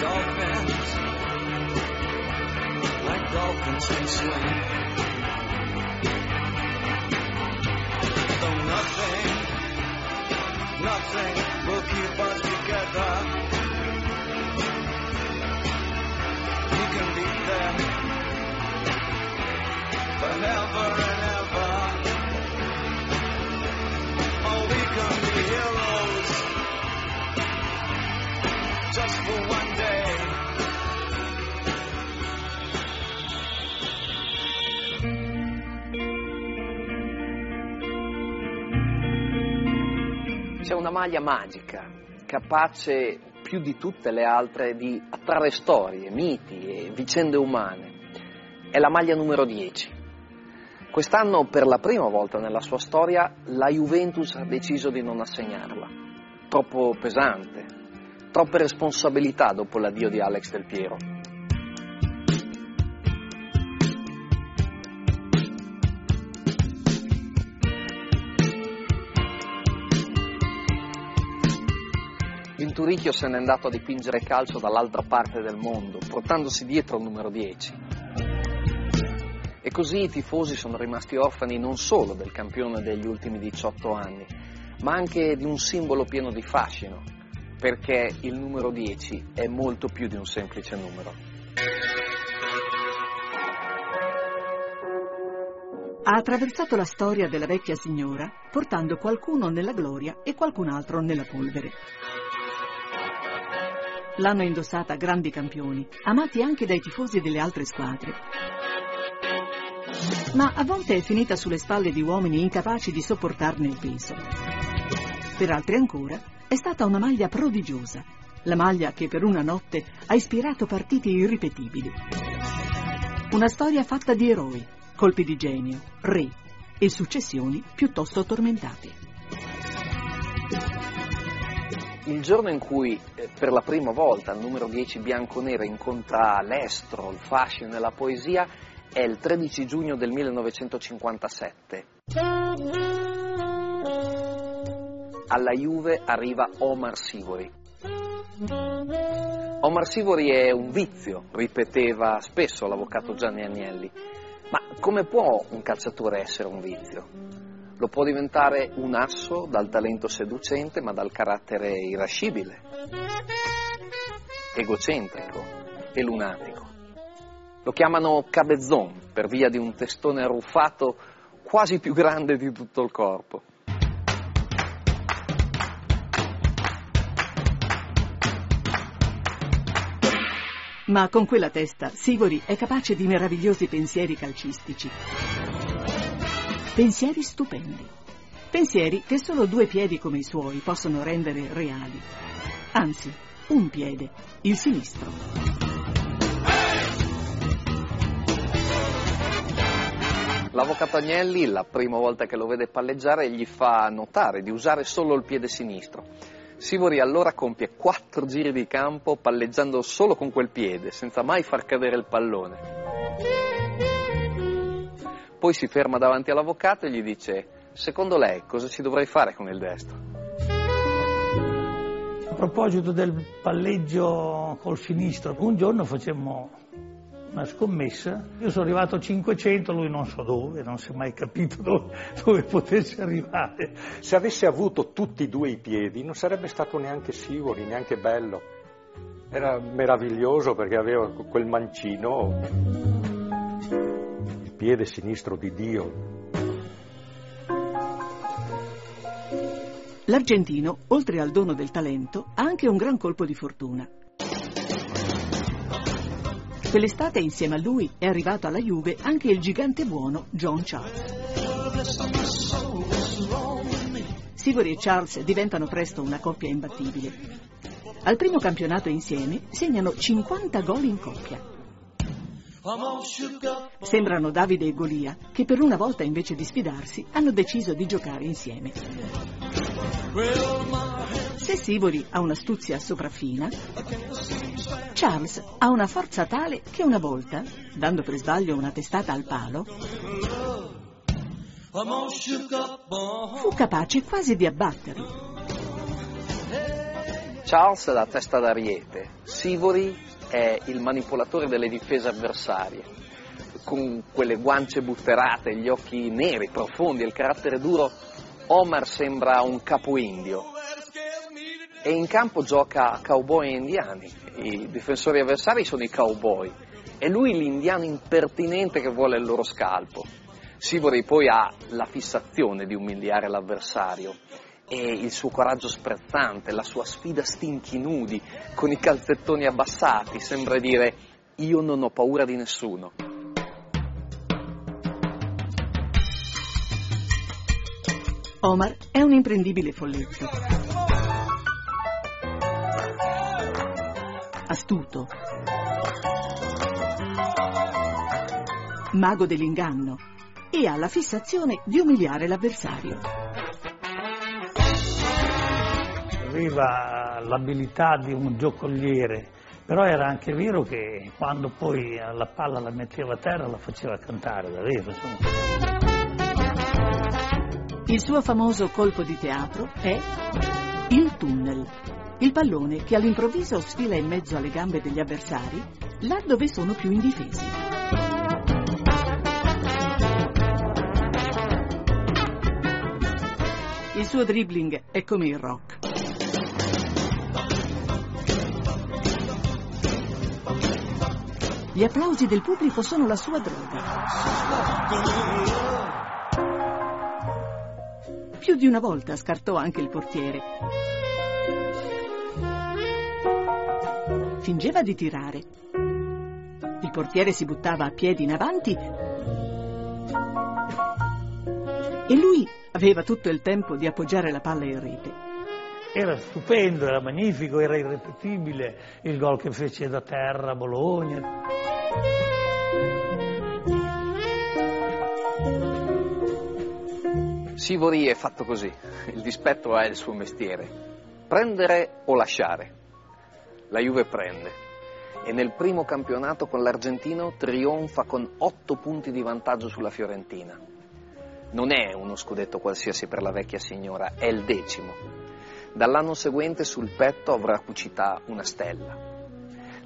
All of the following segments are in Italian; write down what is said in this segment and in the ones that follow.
like dolphins can swim. Though nothing will keep us together. We can be there forever and ever. Oh, we can be heroes just for one day. C'è una maglia magica, capace più di tutte le altre di attrarre storie, miti e vicende umane. È la maglia numero 10. Quest'anno, per la prima volta nella sua storia, la Juventus ha deciso di non assegnarla. Troppo pesante, troppe responsabilità dopo l'addio di Alex Del Piero. Turicchio se n'è andato a dipingere calcio dall'altra parte del mondo, portandosi dietro il numero 10. E così i tifosi sono rimasti orfani non solo del campione degli ultimi 18 anni, ma anche di un simbolo pieno di fascino, perché il numero 10 è molto più di un semplice numero. Ha attraversato la storia della vecchia signora, portando qualcuno nella gloria e qualcun altro nella polvere. L'hanno indossata grandi campioni, amati anche dai tifosi delle altre squadre. Ma a volte è finita sulle spalle di uomini incapaci di sopportarne il peso. Per altri ancora è stata una maglia prodigiosa, la maglia che per una notte ha ispirato partite irripetibili. Una storia fatta di eroi, colpi di genio, re e successioni piuttosto tormentate. Il giorno in cui, per la prima volta, il numero 10 bianconero incontra l'estro, il fascino e la poesia è il 13 giugno del 1957. Alla Juve arriva Omar Sivori. Omar Sivori è un vizio, ripeteva spesso l'avvocato Gianni Agnelli. Ma come può un calciatore essere un vizio? Lo può diventare un asso dal talento seducente, ma dal carattere irascibile, egocentrico e lunatico. Lo chiamano cabezzon per via di un testone arruffato quasi più grande di tutto il corpo. Ma con quella testa Sivori è capace di meravigliosi pensieri calcistici. Pensieri stupendi, pensieri che solo due piedi come i suoi possono rendere reali, anzi un piede, il sinistro. L'avvocato Agnelli, la prima volta che lo vede palleggiare, gli fa notare di usare solo il piede sinistro. Sivori allora compie 4 giri di campo palleggiando solo con quel piede, senza mai far cadere il pallone. Poi si ferma davanti all'avvocato e gli dice: secondo lei cosa ci dovrei fare con il destro? A proposito del palleggio col sinistro, un giorno facemmo una scommessa, io sono arrivato a 500, lui non so dove, non si è mai capito dove potesse arrivare. Se avesse avuto tutti e due i piedi non sarebbe stato neanche Sivori, neanche bello. Era meraviglioso perché aveva quel mancino. Piede sinistro di Dio. L'argentino, oltre al dono del talento, ha anche un gran colpo di fortuna. Quell'estate insieme a lui è arrivato alla Juve anche il gigante buono John Charles. Sivori e Charles diventano presto una coppia imbattibile. Al primo campionato insieme segnano 50 gol in coppia. Sembrano Davide e Golia, che per una volta invece di sfidarsi hanno deciso di giocare insieme. Se Sivori ha un'astuzia sopraffina, Charles ha una forza tale che una volta, dando per sbaglio una testata al palo, fu capace quasi di abbatterlo. Charles è la testa d'ariete, Sivori è il manipolatore delle difese avversarie, con quelle guance butterate, gli occhi neri, profondi e il carattere duro. Omar sembra un capo indio e in campo gioca cowboy e indiani, i difensori avversari sono i cowboy e lui l'indiano impertinente che vuole il loro scalpo. Sivori poi ha la fissazione di umiliare l'avversario e il suo coraggio sprezzante, la sua sfida stinchi nudi, con i calzettoni abbassati, sembra dire io non ho paura di nessuno. Omar è un imprendibile folletto, astuto, mago dell'inganno e ha la fissazione di umiliare l'avversario. Aveva l'abilità di un giocoliere, però era anche vero che quando poi la palla la metteva a terra la faceva cantare, davvero, insomma. Il suo famoso colpo di teatro è il tunnel, il pallone che all'improvviso sfila in mezzo alle gambe degli avversari, là dove sono più indifesi. Il suo dribbling è come il rock. Gli applausi del pubblico sono la sua droga. Più di una volta scartò anche il portiere. Fingeva di tirare. Il portiere si buttava a piedi in avanti e lui aveva tutto il tempo di appoggiare la palla in rete. Era stupendo, era magnifico, era irripetibile il gol che fece da terra a Bologna. Sivori è fatto così, il dispetto è il suo mestiere, prendere o lasciare. La Juve prende e nel primo campionato con l'Argentino trionfa con 8 punti di vantaggio sulla Fiorentina. Non è uno scudetto qualsiasi per la vecchia signora, è il 10º. Dall'anno seguente sul petto avrà cucita una stella.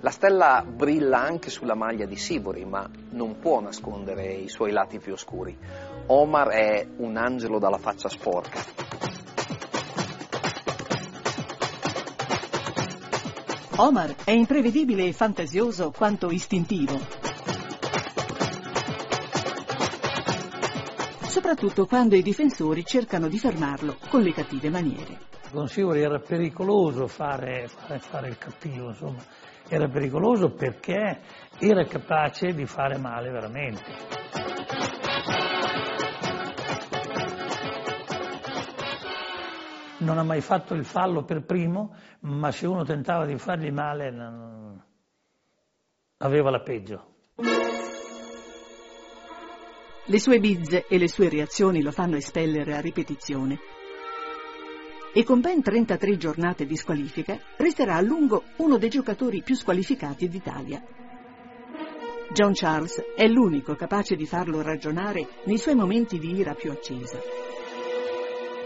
La stella brilla anche sulla maglia di Sivori, ma non può nascondere i suoi lati più oscuri. Omar è un angelo dalla faccia sporca. Omar è imprevedibile e fantasioso quanto istintivo. Soprattutto quando i difensori cercano di fermarlo con le cattive maniere. Con Sivori era pericoloso fare il cattivo, insomma. Era pericoloso perché era capace di fare male veramente. Non ha mai fatto il fallo per primo, ma se uno tentava di fargli male aveva la peggio. Le sue bizze e le sue reazioni lo fanno espellere a ripetizione e con ben 33 giornate di squalifica resterà a lungo uno dei giocatori più squalificati d'Italia. John Charles è l'unico capace di farlo ragionare nei suoi momenti di ira più accesa.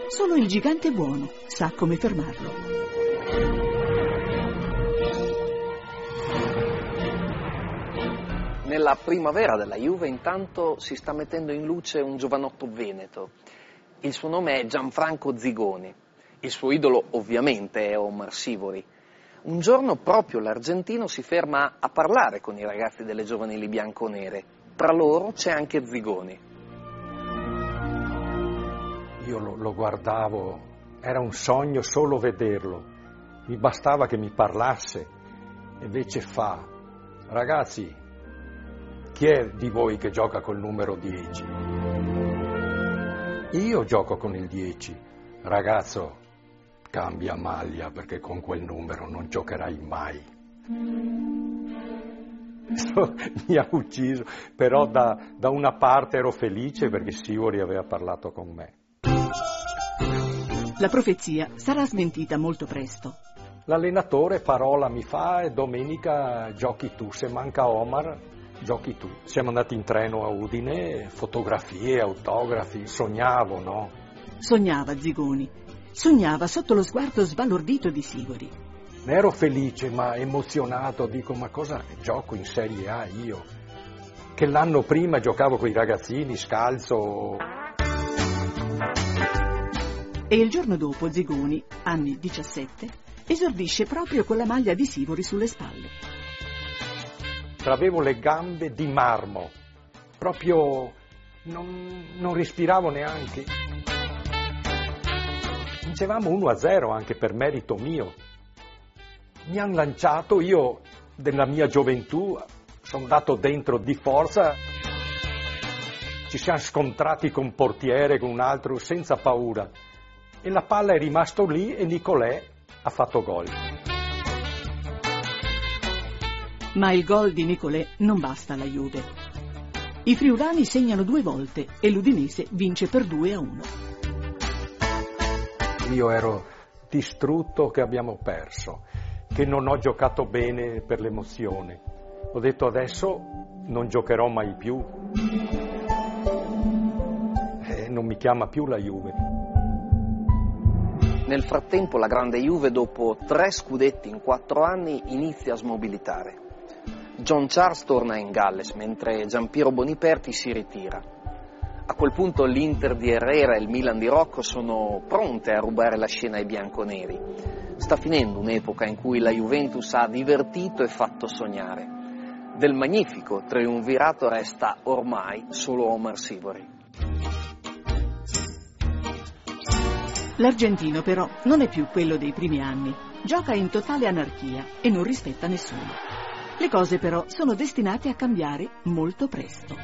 Solo il gigante buono sa come fermarlo. Nella primavera della Juve intanto si sta mettendo in luce un giovanotto veneto. Il suo nome è Gianfranco Zigoni. Il suo idolo ovviamente è Omar Sivori. Un giorno proprio l'argentino si ferma a parlare con i ragazzi delle giovanili bianconere. Tra loro c'è anche Zigoni. Io lo guardavo, era un sogno solo vederlo, mi bastava che mi parlasse, invece fa, ragazzi, chi è di voi che gioca col numero 10? Io gioco con il 10, ragazzo, cambia maglia perché con quel numero non giocherai mai. Mi ha ucciso, però da una parte ero felice perché Sivori aveva parlato con me. La profezia sarà smentita molto presto. L'allenatore parola mi fa e domenica giochi tu, se manca Omar giochi tu. Siamo andati in treno a Udine, fotografie, autografi, sognavo, no? Sognava Zigoni, sognava sotto lo sguardo sbalordito di Sivori. ne ero felice ma emozionato, dico ma cosa gioco in Serie A io? Che l'anno prima giocavo con i ragazzini, scalzo. E il giorno dopo Zigoni, anni 17, esordisce proprio con la maglia di Sivori sulle spalle. Avevo le gambe di marmo, proprio non respiravo neanche. Vincevamo 1-0 anche per merito mio. Mi hanno lanciato, io della mia gioventù sono andato dentro di forza. Ci siamo scontrati con un portiere, con un altro, senza paura. E la palla è rimasta lì e Nicolè ha fatto gol. Ma il gol di Nicolè non basta alla Juve. I friulani segnano 2 volte e l'Udinese vince per 2-1. Io ero distrutto che abbiamo perso, che non ho giocato bene per l'emozione. Ho detto adesso non giocherò mai più. Non mi chiama più la Juve. Nel frattempo la grande Juve, dopo 3 scudetti in 4 anni, inizia a smobilitare. John Charles torna in Galles, mentre Giampiero Boniperti si ritira. A quel punto l'Inter di Herrera e il Milan di Rocco sono pronte a rubare la scena ai bianconeri. Sta finendo un'epoca in cui la Juventus ha divertito e fatto sognare. Del magnifico triunvirato resta ormai solo Omar Sivori. L'argentino però non è più quello dei primi anni. Gioca in totale anarchia e non rispetta nessuno. Le cose però sono destinate a cambiare molto presto.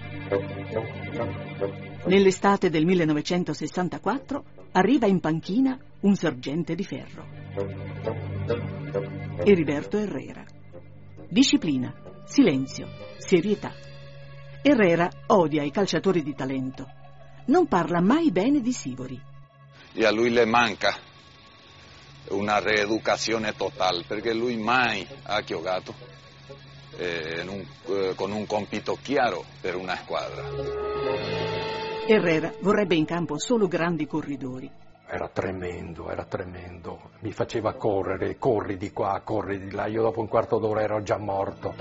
Nell'estate del 1964 arriva in panchina un sergente di ferro. Eriberto Herrera. Disciplina, silenzio, serietà. Herrera odia i calciatori di talento. Non parla mai bene di Sivori. E a lui le manca una rieducazione totale, perché lui mai ha giocato con un compito chiaro per una squadra. Herrera vorrebbe in campo solo grandi corridori. Era tremendo, mi faceva correre, corri di qua, corri di là, io dopo un quarto d'ora ero già morto.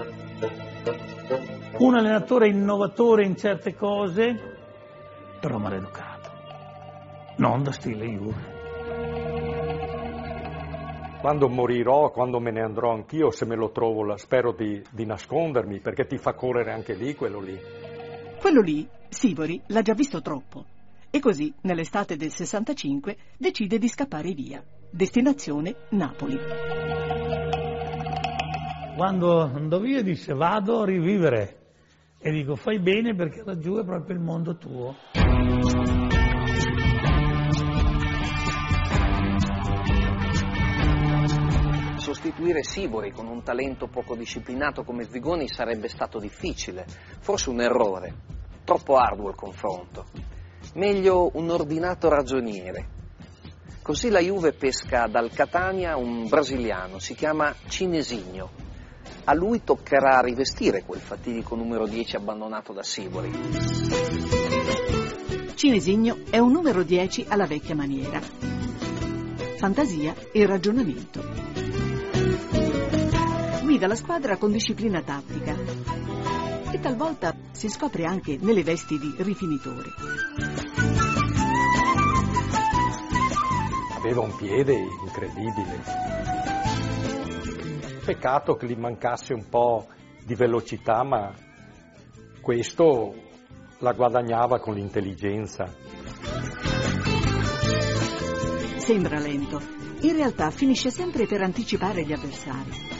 Un allenatore innovatore in certe cose, però maleducato, non da stile Juve. Quando morirò, quando me ne andrò anch'io, se me lo trovo, spero di nascondermi, perché ti fa correre anche lì, quello lì. Quello lì, Sivori, l'ha già visto troppo. E così, nell'estate del 65, decide di scappare via. Destinazione Napoli. Quando andò via disse, vado a rivivere. E dico, fai bene perché laggiù è proprio il mondo tuo. Sostituire Sivori con un talento poco disciplinato come Zigoni sarebbe stato difficile, forse un errore, troppo arduo il confronto. Meglio un ordinato ragioniere. Così la Juve pesca dal Catania un brasiliano, si chiama Cinesigno. A lui toccherà rivestire quel fatidico numero 10 abbandonato da Sivori. Cinesigno è un numero 10 alla vecchia maniera. Fantasia e ragionamento. Guida la squadra con disciplina tattica e talvolta si scopre anche nelle vesti di rifinitore. Aveva un piede incredibile. Peccato che gli mancasse un po' di velocità, ma questo la guadagnava con l'intelligenza. Sembra lento, in realtà finisce sempre per anticipare gli avversari.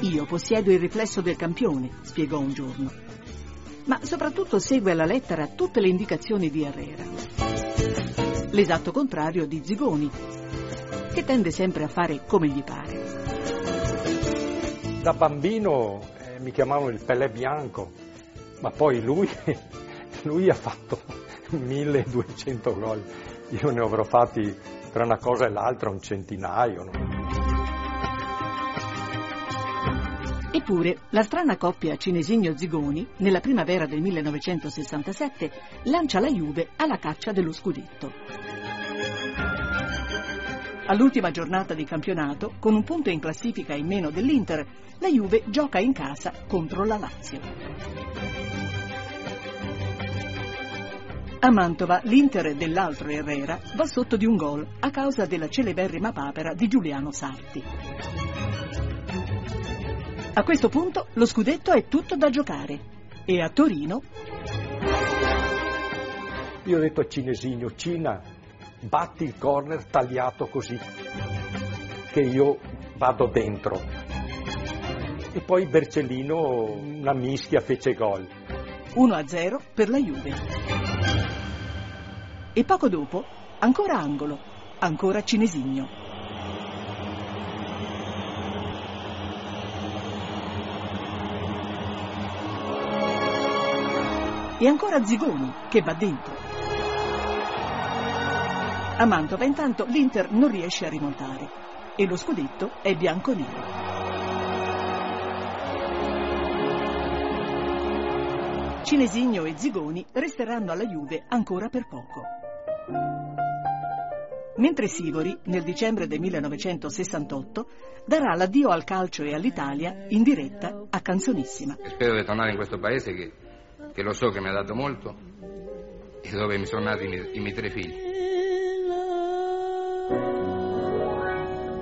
Io possiedo il riflesso del campione, spiegò un giorno, ma soprattutto segue alla lettera tutte le indicazioni di Herrera. L'esatto contrario di Zigoni, che tende sempre a fare come gli pare. Da bambino mi chiamavano il Pelé Bianco, ma poi lui ha fatto 1200 gol. Io ne avrò fatti tra una cosa e l'altra un centinaio, no? Eppure, la strana coppia Cinesigno-Zigoni, nella primavera del 1967, lancia la Juve alla caccia dello scudetto. All'ultima giornata di campionato, con un punto in classifica in meno dell'Inter, la Juve gioca in casa contro la Lazio. A Mantova l'Inter dell'altro Herrera va sotto di un gol a causa della celeberrima papera di Giuliano Sarti. A questo punto lo scudetto è tutto da giocare. E a Torino? Io ho detto a Cinesigno: Cina, batti il corner tagliato così, che io vado dentro. E poi Bercellino, una mischia, fece gol. 1-0 per la Juve. E poco dopo, ancora angolo, ancora Cinesigno. E ancora Zigoni, che va dentro. A Mantova intanto l'Inter non riesce a rimontare e lo scudetto è bianconero. Cinesigno e Zigoni resteranno alla Juve ancora per poco. Mentre Sivori, nel dicembre del 1968, darà l'addio al calcio e all'Italia in diretta a Canzonissima. Spero di tornare in questo paese che lo so che mi ha dato molto e dove mi sono nati i miei tre figli.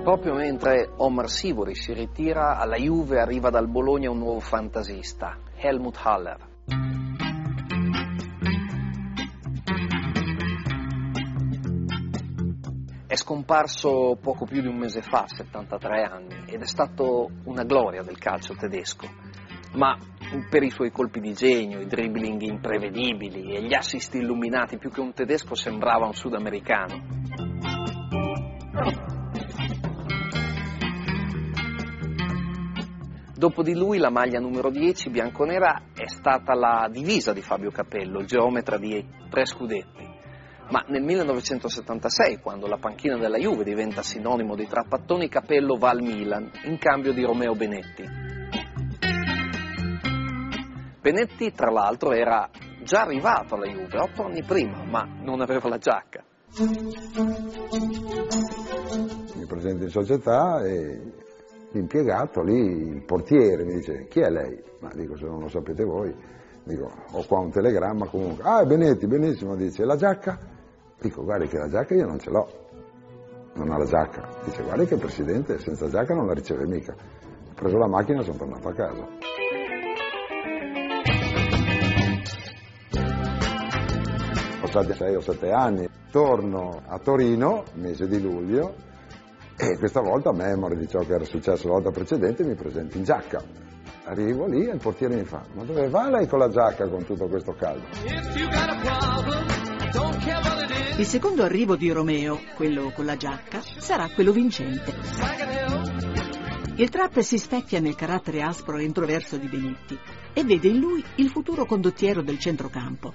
Proprio mentre Omar Sivori si ritira, alla Juve arriva dal Bologna un nuovo fantasista, Helmut Haller. È scomparso poco più di un mese fa, 73 anni, ed è stato una gloria del calcio tedesco. Ma per i suoi colpi di genio, i dribbling imprevedibili e gli assist illuminati, più che un tedesco sembrava un sudamericano. Dopo di lui la maglia numero 10 bianconera è stata la divisa di Fabio Capello, geometra di 3 scudetti. Ma nel 1976, quando la panchina della Juve diventa sinonimo di Trapattoni, Capello va al Milan in cambio di Romeo Benetti. Benetti, tra l'altro, era già arrivato alla Juve 8 anni prima, ma non aveva la giacca. Mi presento in società e l'impiegato lì, il portiere, mi dice: chi è lei? Ma dico: se non lo sapete voi, dico, ho qua un telegramma comunque. Ah, Benetti, benissimo, dice, la giacca? Dico: guardi che la giacca io non ce l'ho, non ha la giacca. Dice: guardi che il presidente senza giacca non la riceve mica. Ho preso la macchina e sono tornato a casa. Sono stati 6 o 7 anni, torno a Torino, mese di luglio, e questa volta, a memoria di ciò che era successo la volta precedente, mi presento in giacca. Arrivo lì e il portiere mi fa: ma dove va lei con la giacca con tutto questo caldo? Il secondo arrivo di Romeo, quello con la giacca, sarà quello vincente. Il Trap si specchia nel carattere aspro e introverso di Benetti e vede in lui il futuro condottiero del centrocampo.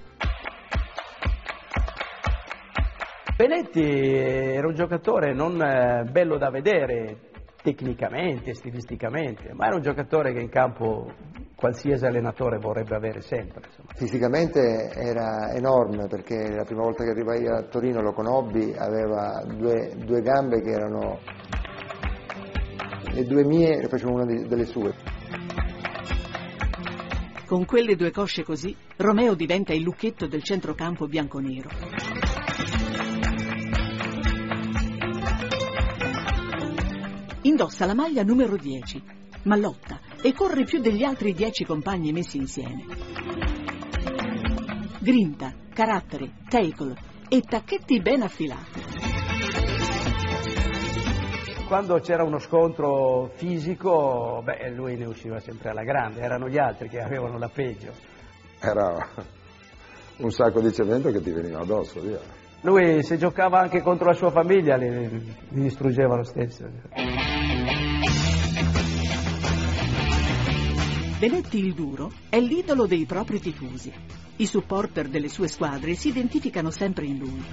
Benetti era un giocatore non bello da vedere tecnicamente, stilisticamente, ma era un giocatore che in campo qualsiasi allenatore vorrebbe avere sempre. Insomma. Fisicamente era enorme, perché la prima volta che arrivai a Torino lo conobbi, aveva due gambe che erano le due mie e facevo una delle sue. Con quelle due cosce così, Romeo diventa il lucchetto del centrocampo bianconero. Indossa la maglia numero 10, ma lotta e corre più degli altri 10 compagni messi insieme. Grinta, carattere, teicolo e tacchetti ben affilati. Quando c'era uno scontro fisico, lui ne usciva sempre alla grande, erano gli altri che avevano la peggio. Era un sacco di cemento che ti veniva addosso, via. Lui, se giocava anche contro la sua famiglia, li distruggeva lo stesso. Benetti il Duro è l'idolo dei propri tifosi. I supporter delle sue squadre si identificano sempre in lui.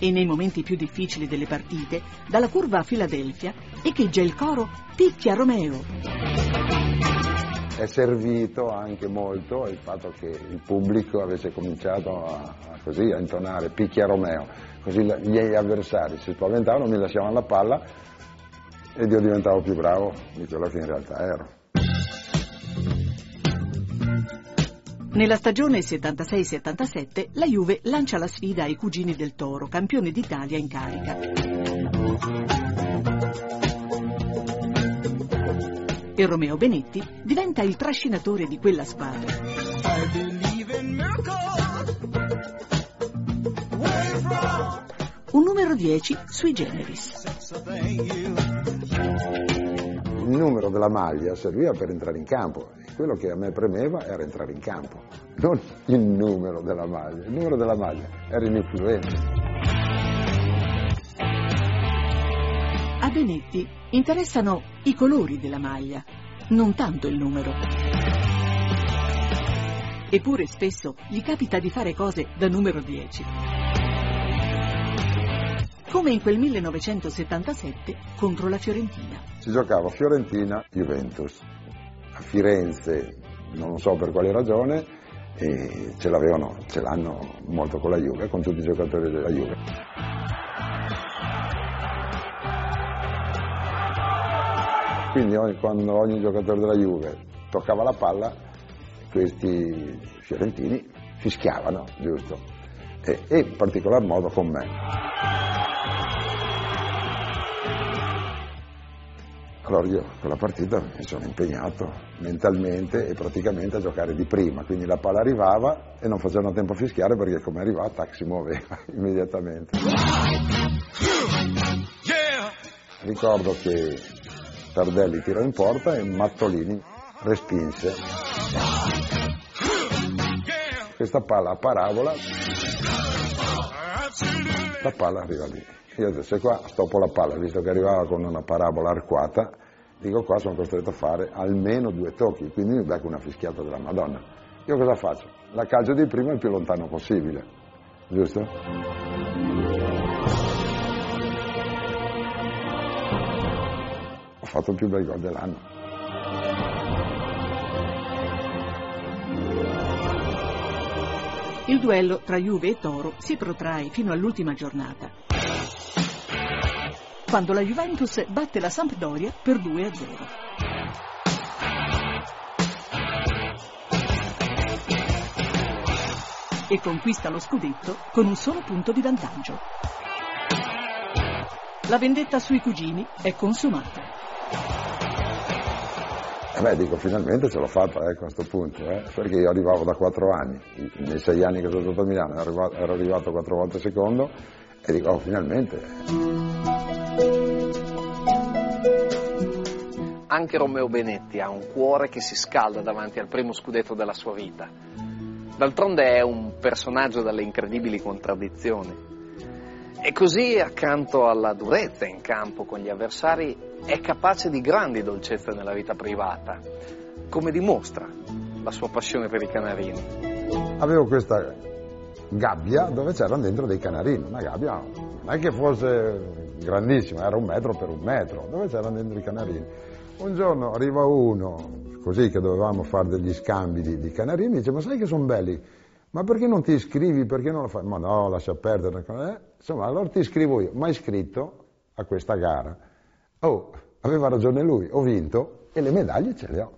E nei momenti più difficili delle partite, dalla curva a Filadelfia, echeggia il coro: picchia Romeo! È servito anche molto il fatto che il pubblico avesse cominciato a intonare picchia Romeo. così gli avversari si spaventavano, mi lasciavano la palla ed io diventavo più bravo di quello che in realtà ero. Nella stagione 76-77 la Juve lancia la sfida ai cugini del Toro, campione d'Italia in carica. E Romeo Benetti diventa il trascinatore di quella squadra. Un numero 10 sui generis. Il numero della maglia serviva per entrare in campo. Quello che a me premeva era entrare in campo, non il numero della maglia. Il numero della maglia era ininfluente. A Benetti interessano i colori della maglia, non tanto il numero. Eppure spesso gli capita di fare cose da numero 10. Come in quel 1977 contro la Fiorentina. Si giocava Fiorentina-Juventus. A Firenze, non so per quale ragione, e ce l'hanno molto con la Juve, con tutti i giocatori della Juve. Quindi quando ogni giocatore della Juve toccava la palla, questi fiorentini fischiavano, giusto? E in particolar modo con me. Allora io con la partita mi sono impegnato mentalmente e praticamente a giocare di prima, quindi la palla arrivava e non facevano tempo a fischiare perché come arrivava tac si muoveva immediatamente. Ricordo che Tardelli tirò in porta e Mattolini respinse. Questa palla a parabola, la palla arriva lì. Io adesso qua stoppo la palla, visto che arrivava con una parabola arcuata, dico qua sono costretto a fare almeno due tocchi, quindi mi becco una fischiata della Madonna. Io cosa faccio? La calcio di prima il più lontano possibile, giusto? Ho fatto il più bel gol dell'anno. Il duello tra Juve e Toro si protrae fino all'ultima giornata, quando la Juventus batte la Sampdoria per 2-0. E conquista lo scudetto con un solo punto di vantaggio. La vendetta sui cugini è consumata. Dico, finalmente ce l'ho fatta, a questo punto, perché io arrivavo da 4 anni. Nei 6 anni che sono stato a Milano ero arrivato 4 volte secondo e dico, finalmente... Anche Romeo Benetti ha un cuore che si scalda davanti al primo scudetto della sua vita. D'altronde è un personaggio dalle incredibili contraddizioni. E così, accanto alla durezza in campo con gli avversari, è capace di grandi dolcezze nella vita privata, come dimostra la sua passione per i canarini. Avevo questa gabbia dove c'erano dentro dei canarini, una gabbia non è che fosse grandissima, era 1 metro per 1 metro, dove c'erano dentro i canarini. Un giorno arriva uno, così che dovevamo fare degli scambi di canarini, dice, ma sai che sono belli? Ma perché non ti iscrivi? Perché non lo fai? Ma no, lascia perdere. Insomma, allora ti iscrivo io. Ma iscritto a questa gara. Oh, aveva ragione lui, ho vinto e le medaglie ce le ho.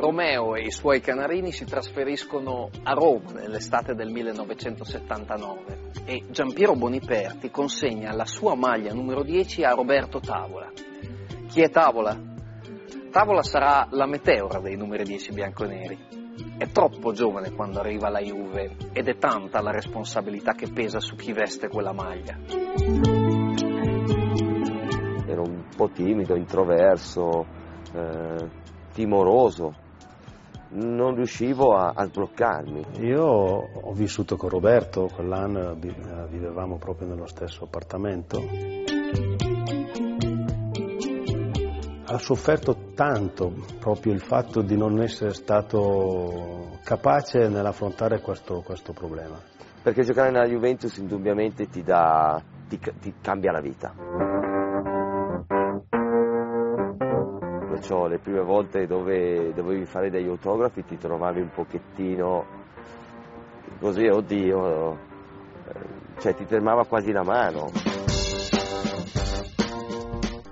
Romeo e i suoi canarini si trasferiscono a Roma nell'estate del 1979 e Giampiero Boniperti consegna la sua maglia numero 10 a Roberto Tavola. Chi è Tavola? Tavola sarà la meteora dei numeri 10 bianconeri. È troppo giovane quando arriva alla Juve ed è tanta la responsabilità che pesa su chi veste quella maglia. Ero un po' timido, introverso, timoroso. Non riuscivo a sbloccarmi. Io ho vissuto con Roberto, quell'anno vivevamo proprio nello stesso appartamento. Ha sofferto tanto proprio il fatto di non essere stato capace nell'affrontare questo problema. Perché giocare nella Juventus indubbiamente ti cambia la vita. Perciò le prime volte dove dovevi fare degli autografi ti trovavi un pochettino così, oddio, cioè ti tremava quasi la mano.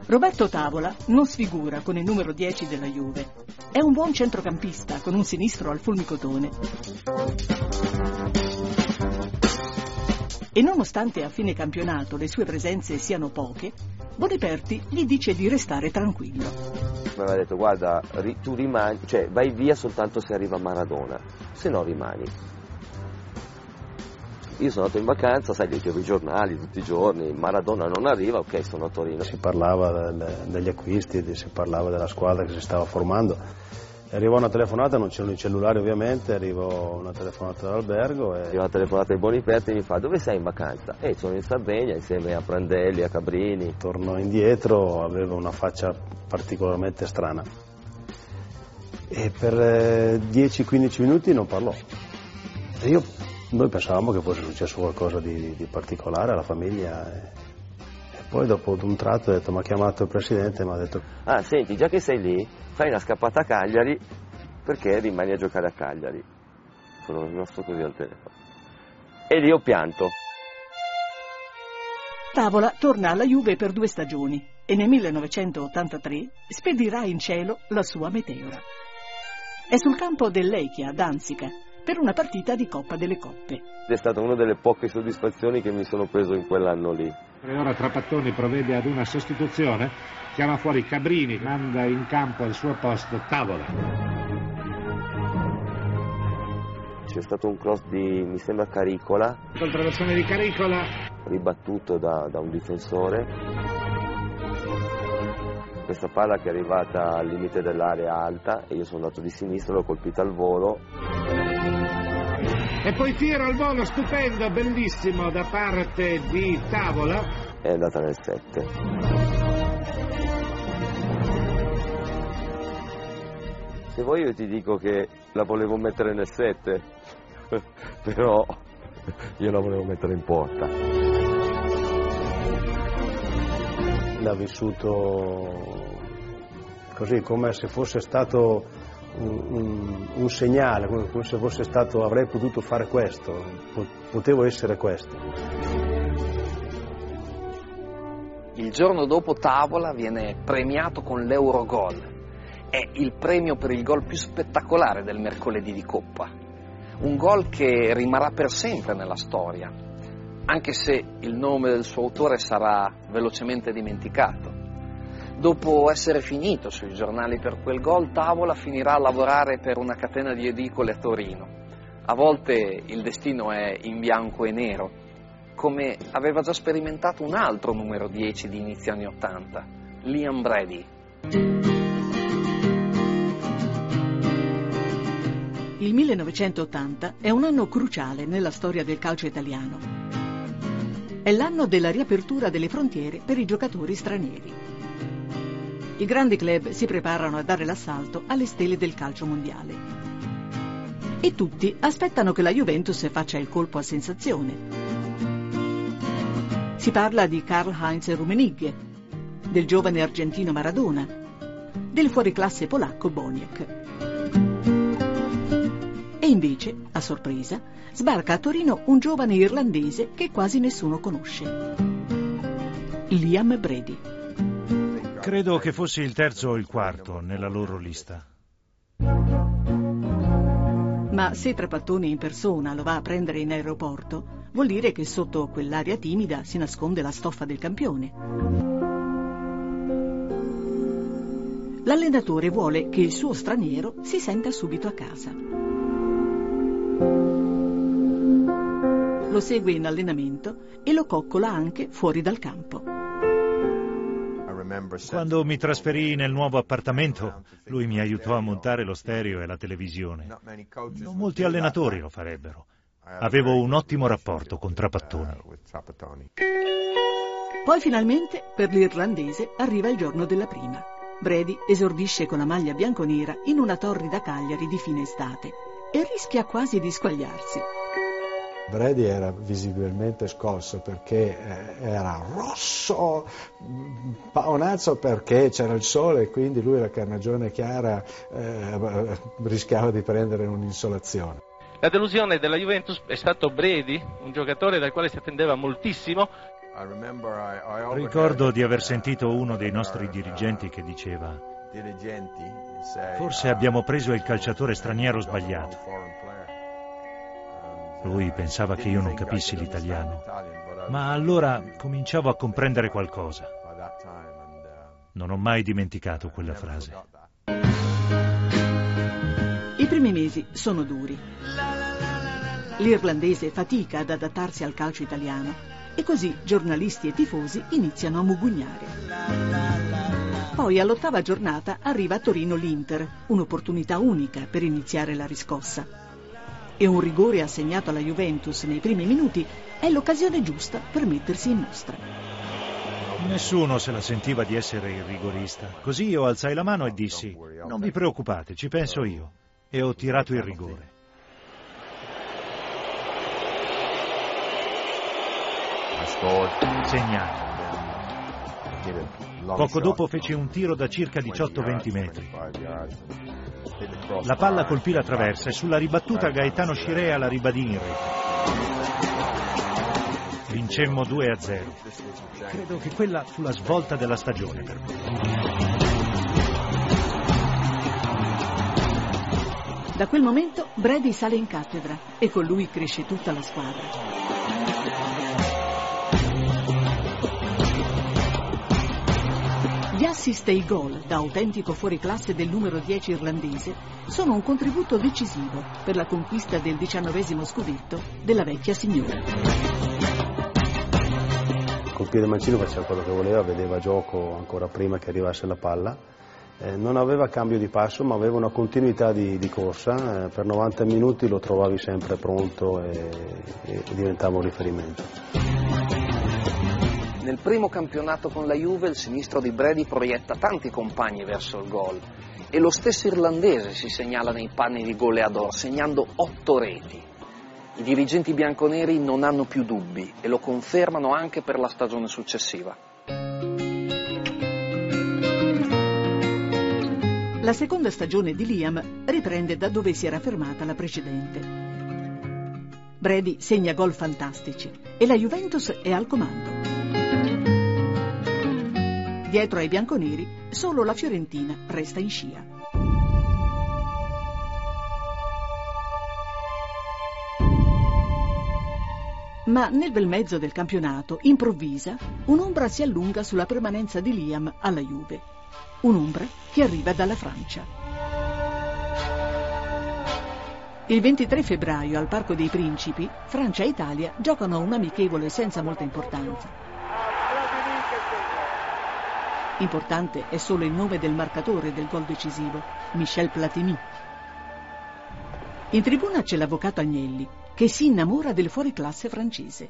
Roberto Tavola non sfigura con il numero 10 della Juve. È un buon centrocampista con un sinistro al fulmicotone. E nonostante a fine campionato le sue presenze siano poche, Boniperti gli dice di restare tranquillo. Mi aveva detto: guarda, tu rimani, cioè vai via soltanto se arriva Maradona, se no rimani. Io sono andato in vacanza, sai, leggevo i giornali tutti i giorni, Maradona non arriva, ok, sono a Torino. Si parlava degli acquisti, si parlava della squadra che si stava formando. Arrivò una telefonata, non c'erano i cellulari ovviamente, arrivò una telefonata dall'albergo. Arrivò una telefonata di Boniperti e mi fa: dove sei in vacanza? E sono in Sardegna insieme a Prandelli, a Cabrini. Tornò indietro, aveva una faccia particolarmente strana e per 10-15 minuti non parlò. E noi pensavamo che fosse successo qualcosa di particolare alla famiglia. E poi dopo un tratto ho detto, mi ha chiamato il presidente e mi ha detto: ah, senti, già che sei lì, fai una scappata a Cagliari, perché rimani a giocare a Cagliari. Sono rimasto così al telefono. E lì ho pianto. Tavola torna alla Juve per 2 stagioni e nel 1983 spedirà in cielo la sua meteora. È sul campo dell'Eichia a Danzica per una partita di Coppa delle Coppe. È stata una delle poche soddisfazioni che mi sono preso in quell'anno lì. E ora Trapattoni provvede ad una sostituzione, chiama fuori Cabrini, manda in campo al suo posto Tavola. C'è stato un cross di, mi sembra, Caricola. Contravversione di Caricola. Ribattuto da un difensore. Questa palla che è arrivata al limite dell'area alta e io sono andato di sinistra, l'ho colpita al volo. E poi tiro al volo stupendo, bellissimo da parte di Tavola. È andata nel 7. Se vuoi io ti dico che la volevo mettere nel 7, però io la volevo mettere in porta. L'ha vissuto così, come se fosse stato un segnale, come se fosse stato: avrei potuto fare questo, potevo essere questo. Il giorno dopo Tavola viene premiato con l'Eurogol. È il premio per il gol più spettacolare del mercoledì di Coppa. Un gol che rimarrà per sempre nella storia, anche se il nome del suo autore sarà velocemente dimenticato. Dopo essere finito sui giornali per quel gol, Tavola finirà a lavorare per una catena di edicole a Torino. A volte il destino è in bianco e nero, come aveva già sperimentato un altro numero 10 di inizio anni 80, Liam Brady. Il 1980 è un anno cruciale nella storia del calcio italiano. È l'anno della riapertura delle frontiere per i giocatori stranieri. I grandi club si preparano a dare l'assalto alle stelle del calcio mondiale. E tutti aspettano che la Juventus faccia il colpo a sensazione. Si parla di Karl-Heinz Rummenigge, del giovane argentino Maradona, del fuoriclasse polacco Boniek. E invece, a sorpresa, sbarca a Torino un giovane irlandese che quasi nessuno conosce, Liam Brady. Credo che fosse il terzo o il quarto nella loro lista. Ma se Trapattoni in persona lo va a prendere in aeroporto, vuol dire che sotto quell'aria timida si nasconde la stoffa del campione. L'allenatore vuole che il suo straniero si senta subito a casa. Lo segue in allenamento e lo coccola anche fuori dal campo. Quando mi trasferii nel nuovo appartamento, lui mi aiutò a montare lo stereo e la televisione. Non molti allenatori lo farebbero. Avevo un ottimo rapporto con Trapattoni. Poi finalmente, per l'irlandese, arriva il giorno della prima. Brady esordisce con la maglia bianconera in una torrida Cagliari di fine estate e rischia quasi di squagliarsi. Brady era visibilmente scosso perché era rosso, paonazzo, perché c'era il sole e quindi lui, la carnagione chiara, rischiava di prendere un'insolazione. La delusione della Juventus è stato Brady, un giocatore dal quale si attendeva moltissimo. Ricordo di aver sentito uno dei nostri dirigenti che diceva: forse abbiamo preso il calciatore straniero sbagliato. Lui pensava che io non capissi l'italiano, ma allora cominciavo a comprendere qualcosa. Non ho mai dimenticato quella frase. I primi mesi sono duri. L'irlandese fatica ad adattarsi al calcio italiano e così giornalisti e tifosi iniziano a mugugnare. Poi all'ottava giornata arriva a Torino l'Inter, un'opportunità unica per iniziare la riscossa. E un rigore assegnato alla Juventus nei primi minuti è l'occasione giusta per mettersi in mostra. Nessuno se la sentiva di essere il rigorista, così io alzai la mano e dissi: non vi preoccupate, ci penso io, e ho tirato il rigore. Segnato. Poco dopo feci un tiro da circa 18-20 metri. La palla colpì la traversa e sulla ribattuta Gaetano Scirea la ribadì in rete. Vincemmo 2-0. Credo che quella fu la svolta della stagione per me. Da quel momento Brady sale in cattedra e con lui cresce tutta la squadra. Gli assist e i gol, da autentico fuoriclasse del numero 10 irlandese, sono un contributo decisivo per la conquista del 19° scudetto della vecchia signora. Col piede mancino faceva quello che voleva, vedeva gioco ancora prima che arrivasse la palla, non aveva cambio di passo ma aveva una continuità di corsa, per 90 minuti lo trovavi sempre pronto e diventava un riferimento. Nel primo campionato con la Juve il sinistro di Brady proietta tanti compagni verso il gol e lo stesso irlandese si segnala nei panni di goleador segnando 8 reti. I dirigenti bianconeri non hanno più dubbi e lo confermano anche per la stagione successiva. La seconda stagione di Liam riprende da dove si era fermata la precedente. Brady segna gol fantastici e la Juventus è al comando. Dietro ai bianconeri solo la Fiorentina resta in scia. Ma nel bel mezzo del campionato, improvvisa, un'ombra si allunga sulla permanenza di Liam alla Juve. Un'ombra che arriva dalla Francia. Il 23 febbraio al Parco dei Principi, Francia e Italia giocano un amichevole senza molta importanza. Importante è solo il nome del marcatore del gol decisivo, Michel Platini. In tribuna c'è l'avvocato Agnelli, che si innamora del fuoriclasse francese.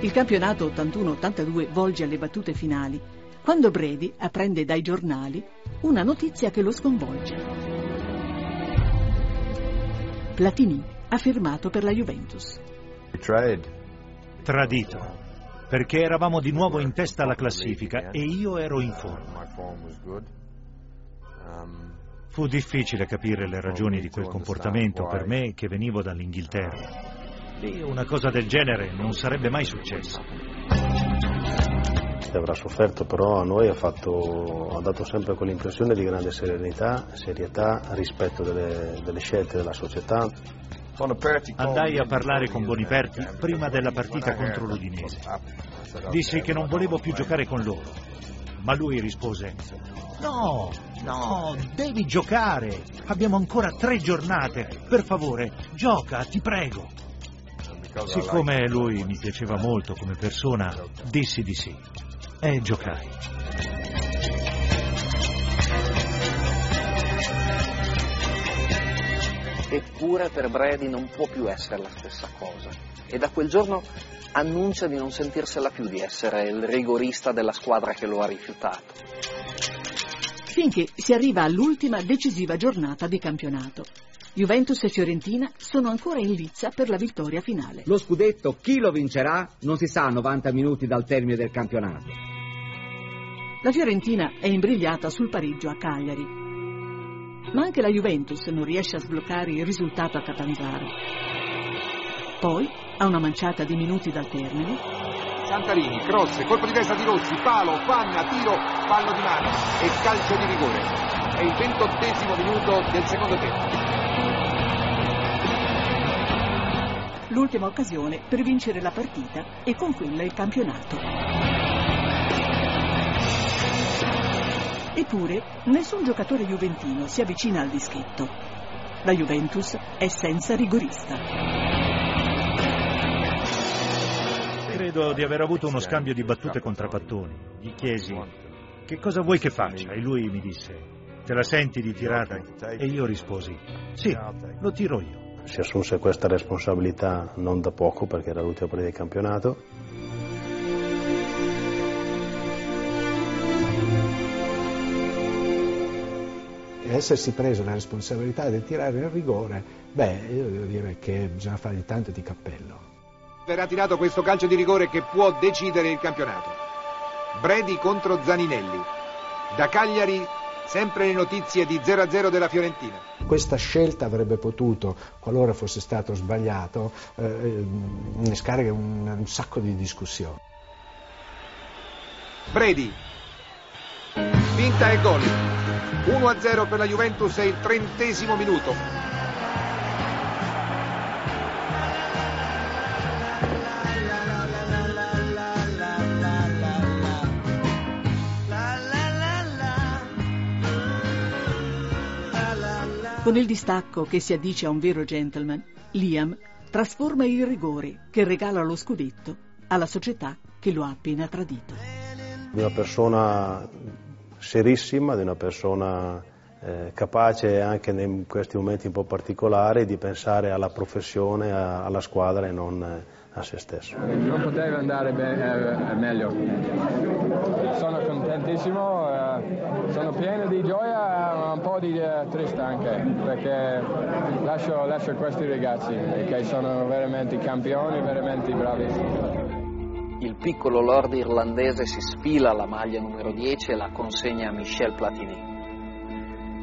Il campionato 81-82 volge alle battute finali, quando Brady apprende dai giornali una notizia che lo sconvolge. Platini ha firmato per la Juventus. Tradito. Perché eravamo di nuovo in testa alla classifica e io ero in forma. Fu difficile capire le ragioni di quel comportamento per me che venivo dall'Inghilterra. E una cosa del genere non sarebbe mai successa. Avrà sofferto, però a noi ha dato sempre quell'impressione di grande serenità, serietà, rispetto delle scelte della società. Andai a parlare con Boniperti prima della partita contro l'Udinese. Dissi che non volevo più giocare con loro, ma lui rispose: no, devi giocare, abbiamo ancora 3 giornate, per favore, gioca, ti prego. Siccome lui mi piaceva molto come persona, dissi di sì e giocai. Eppure per Brady non può più essere la stessa cosa e da quel giorno annuncia di non sentirsela più di essere il rigorista della squadra che lo ha rifiutato. Finché si arriva all'ultima decisiva giornata di campionato. Juventus e Fiorentina sono ancora in lizza per la vittoria finale. Lo scudetto, chi lo vincerà, non si sa a 90 minuti dal termine del campionato. La Fiorentina è imbrigliata sul pareggio a Cagliari, ma anche la Juventus non riesce a sbloccare il risultato a Catanzaro. Poi, a una manciata di minuti dal termine, Santarini, cross, colpo di testa di Rossi, palo, panna, tiro, fallo di mano e calcio di rigore. È il 28° minuto del secondo tempo. L'ultima occasione per vincere la partita e con quella il campionato. Eppure, nessun giocatore juventino si avvicina al dischetto. La Juventus è senza rigorista. Credo di aver avuto uno scambio di battute con Trapattoni. Gli chiesi, che cosa vuoi che faccia? E lui mi disse, te la senti di tirarla? E io risposi, sì, lo tiro io. Si assunse questa responsabilità non da poco, perché era l'ultima partita del campionato. Essersi preso la responsabilità di tirare il rigore, io devo dire che bisogna fargli tanto di cappello. Verrà tirato questo calcio di rigore che può decidere il campionato. Brady contro Zaninelli. Da Cagliari, sempre le notizie di 0-0 della Fiorentina. Questa scelta avrebbe potuto, qualora fosse stato sbagliato, innescare un sacco di discussioni. Brady. Finta e gol. 1-0 per la Juventus è il 30° minuto. Con il distacco che si addice a un vero gentleman, Liam trasforma il rigore che regala lo scudetto alla società che lo ha appena tradito. Una persona serissima, di una persona capace anche in questi momenti un po' particolari di pensare alla professione, alla squadra e non a se stesso. Non poteva andare meglio. Sono contentissimo, sono pieno di gioia e un po' di triste anche, perché lascio questi ragazzi che sono veramente campioni, veramente bravi. Il piccolo lord irlandese si sfila la maglia numero 10 e la consegna a Michel Platini.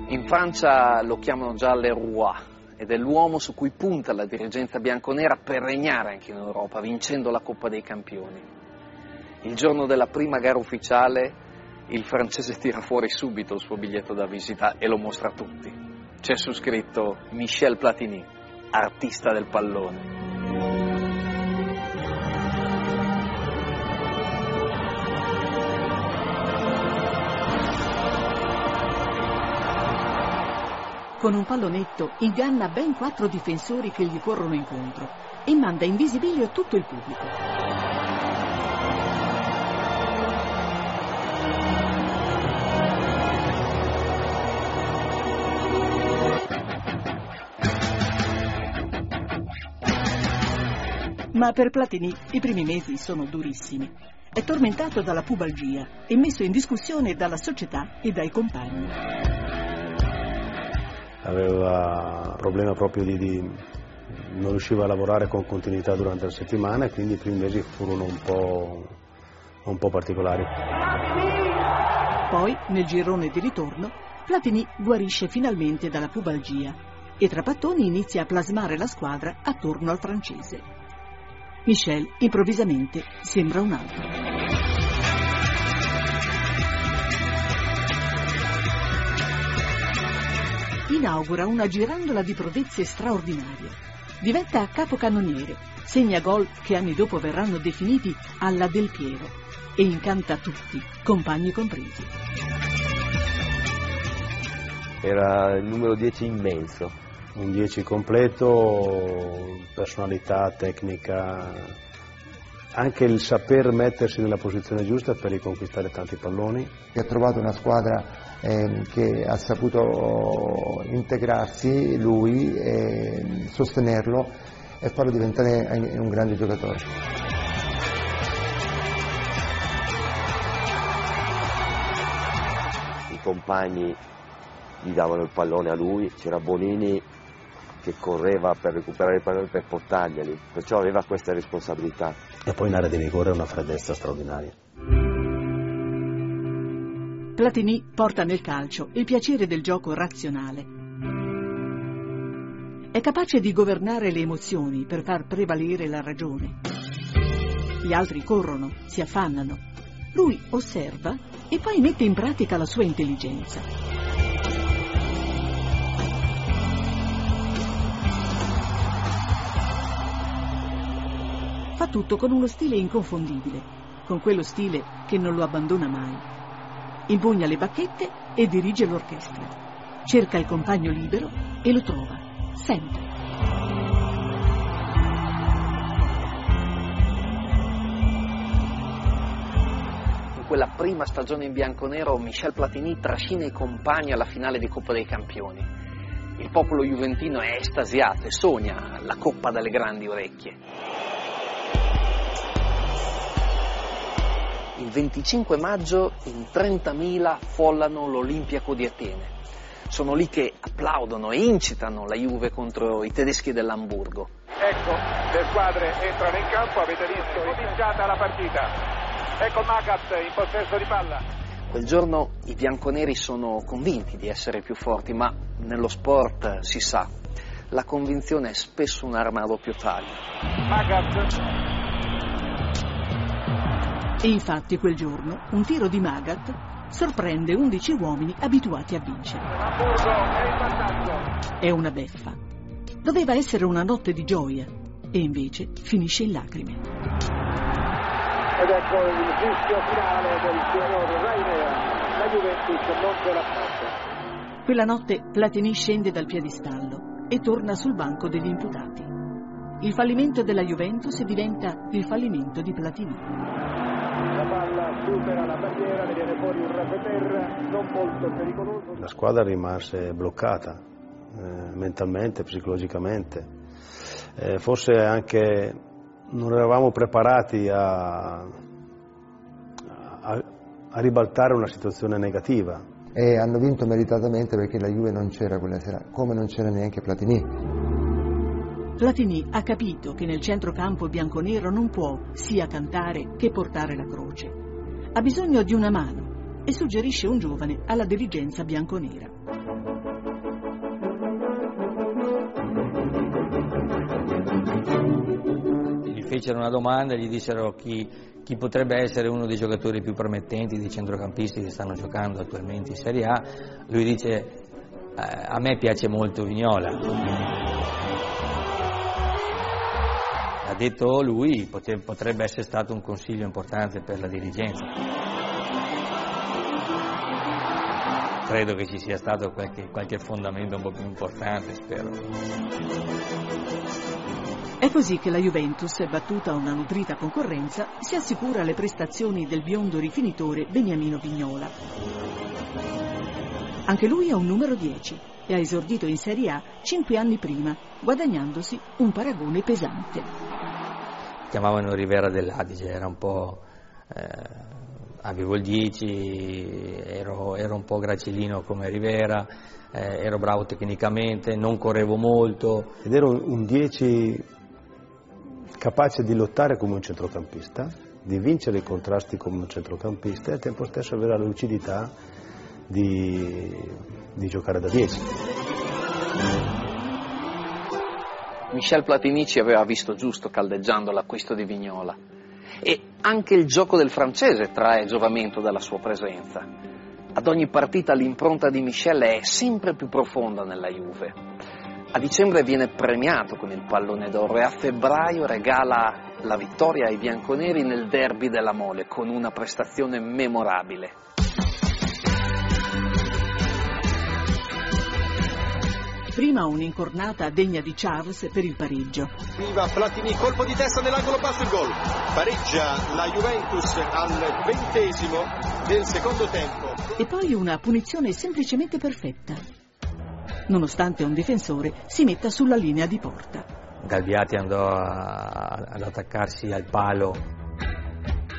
In Francia lo chiamano già le Roi ed è l'uomo su cui punta la dirigenza bianconera per regnare anche in Europa, vincendo la Coppa dei Campioni. Il giorno della prima gara ufficiale il francese tira fuori subito il suo biglietto da visita e lo mostra a tutti. C'è su scritto Michel Platini, artista del pallone. Con un pallonetto inganna ben 4 difensori che gli corrono incontro e manda in visibilio tutto il pubblico. Ma per Platini i primi mesi sono durissimi. È tormentato dalla pubalgia e messo in discussione dalla società e dai compagni. Aveva un problema proprio non riusciva a lavorare con continuità durante la settimana, e quindi i primi mesi furono un po' particolari. Poi, nel girone di ritorno, Platini guarisce finalmente dalla pubalgia e Trapattoni inizia a plasmare la squadra attorno al francese. Michel, improvvisamente, sembra un altro. Inaugura una girandola di prodezze straordinarie. Diventa capocannoniere, segna gol che anni dopo verranno definiti alla Del Piero e incanta tutti, compagni compresi. Era il numero 10 immenso, un 10 completo, personalità, tecnica, anche il saper mettersi nella posizione giusta per riconquistare tanti palloni. Ha trovato una squadra che ha saputo integrarsi lui, sostenerlo e farlo diventare un grande giocatore. I compagni gli davano il pallone a lui, c'era Bonini che correva per recuperare il pallone per portarglieli, perciò aveva questa responsabilità. E poi in area di rigore una freddezza straordinaria. Platini porta nel calcio il piacere del gioco razionale. È capace di governare le emozioni per far prevalere la ragione. Gli altri corrono, si affannano. Lui osserva e poi mette in pratica la sua intelligenza. Fa tutto con uno stile inconfondibile, con quello stile che non lo abbandona mai. Impugna le bacchette e dirige l'orchestra. Cerca il compagno libero e lo trova, sempre. Quella prima stagione in bianconero Michel Platini trascina i compagni alla finale di Coppa dei Campioni. Il popolo juventino è estasiato e sogna la Coppa dalle grandi orecchie. Il 25 maggio in 30.000 affollano l'Olimpiaco di Atene. Sono lì che applaudono e incitano la Juve contro i tedeschi dell'Amburgo. Ecco, le squadre entrano in campo, avete visto, è cominciata la partita. Ecco Magath in possesso di palla. Quel giorno i bianconeri sono convinti di essere più forti, ma nello sport si sa, la convinzione è spesso un'arma a doppio taglio. Magath. E infatti quel giorno un tiro di Magath sorprende 11 uomini abituati a vincere. Amburgo è in vantaggio. È una beffa. Doveva essere una notte di gioia e invece finisce in lacrime. Ed ecco il rischio finale del tiratore Rainea, la Juventus non ce la fa. Quella notte Platini scende dal piedistallo e torna sul banco degli imputati. Il fallimento della Juventus diventa il fallimento di Platini. La palla supera la barriera, ne viene fuori un rasoterra non molto pericoloso. La squadra rimase bloccata mentalmente, psicologicamente, forse anche non eravamo preparati a ribaltare una situazione negativa. E hanno vinto meritatamente perché la Juve non c'era quella sera, come non c'era neanche Platini. Platini ha capito che nel centrocampo bianconero non può sia cantare che portare la croce. Ha bisogno di una mano e suggerisce un giovane alla dirigenza bianconera. Fecero una domanda e gli dissero chi potrebbe essere uno dei giocatori più promettenti dei centrocampisti che stanno giocando attualmente in Serie A. Lui dice a me piace molto Vignola. Ha detto lui, potrebbe essere stato un consiglio importante per la dirigenza. Credo che ci sia stato qualche fondamento un po' più importante, spero. È così che la Juventus, battuta a una nutrita concorrenza, si assicura le prestazioni del biondo rifinitore Beniamino Vignola. Anche lui è un numero 10 e ha esordito in Serie A 5 anni prima, guadagnandosi un paragone pesante. Chiamavano Rivera dell'Adige, era un po'... Avevo il 10, ero un po' gracilino come Rivera, ero bravo tecnicamente, non correvo molto. Ed ero un 10... capace di lottare come un centrocampista, di vincere i contrasti come un centrocampista e al tempo stesso avere la lucidità di giocare da 10. Michel Platini ci aveva visto giusto caldeggiando l'acquisto di Vignola e anche il gioco del francese trae giovamento dalla sua presenza. Ad ogni partita l'impronta di Michel è sempre più profonda nella Juve. A dicembre viene premiato con il pallone d'oro e a febbraio regala la vittoria ai bianconeri nel derby della Mole con una prestazione memorabile. Prima un'incornata degna di Charles per il pareggio. Viva Platini, colpo di testa nell'angolo basso, il gol. Pareggia la Juventus al 20° del secondo tempo. E poi una punizione semplicemente perfetta, nonostante un difensore si metta sulla linea di porta. Galbiati andò ad attaccarsi al palo,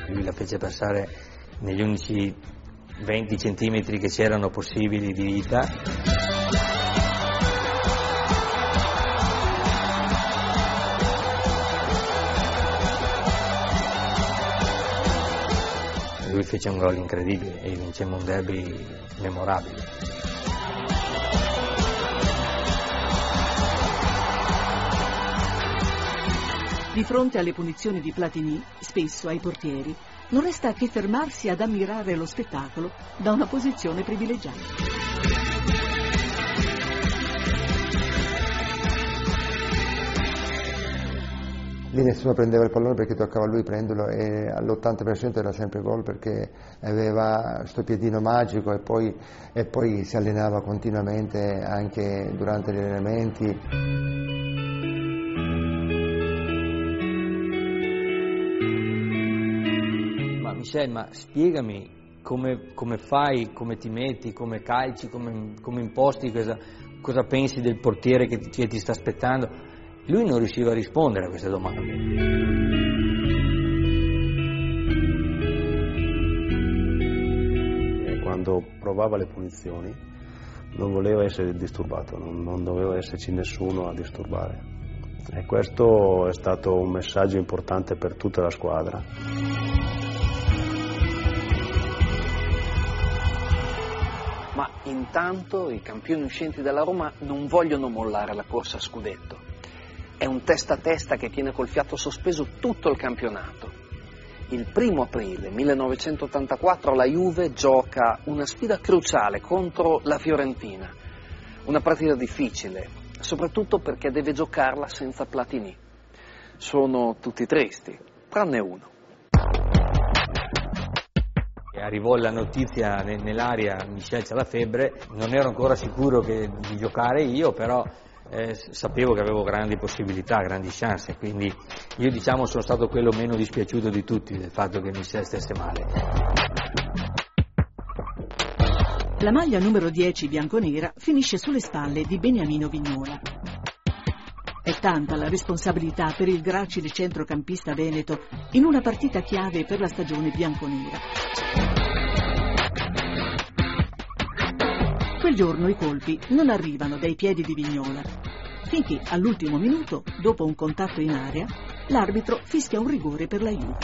lui la fece passare negli unici 20 centimetri che c'erano possibili di vita. lui fece un gol incredibile e vincemmo un derby memorabile. Di fronte alle punizioni di Platini, spesso ai portieri, non resta che fermarsi ad ammirare lo spettacolo da una posizione privilegiata. Lì nessuno prendeva il pallone perché toccava a lui prenderlo, e all'80% era sempre gol perché aveva sto piedino magico e poi si allenava continuamente anche durante gli allenamenti. Ma Michel, ma spiegami come fai, come ti metti, come calci, come imposti, cosa pensi del portiere che ti sta aspettando? Lui non riusciva a rispondere a queste domande. E quando provava le punizioni non voleva essere disturbato, non doveva esserci nessuno a disturbare. E questo è stato un messaggio importante per tutta la squadra. Ma intanto i campioni uscenti della Roma non vogliono mollare la corsa a scudetto. È un testa a testa che tiene col fiato sospeso tutto il campionato. Il 1° aprile 1984 la Juve gioca una sfida cruciale contro la Fiorentina. Una partita difficile, soprattutto perché deve giocarla senza Platini. Sono tutti tristi, tranne uno. Arrivò la notizia nell'aria, Michel c'ha la febbre, non ero ancora sicuro di giocare io, però... sapevo che avevo grandi possibilità, grandi chance, quindi io diciamo sono stato quello meno dispiaciuto di tutti del fatto che Michel stesse male. La maglia numero 10 bianconera finisce sulle spalle di Beniamino Vignola. È tanta la responsabilità per il gracile centrocampista veneto in una partita chiave per la stagione bianconera. Quel giorno i colpi non arrivano dai piedi di Vignola, finché all'ultimo minuto, dopo un contatto in area, l'arbitro fischia un rigore per la Juve.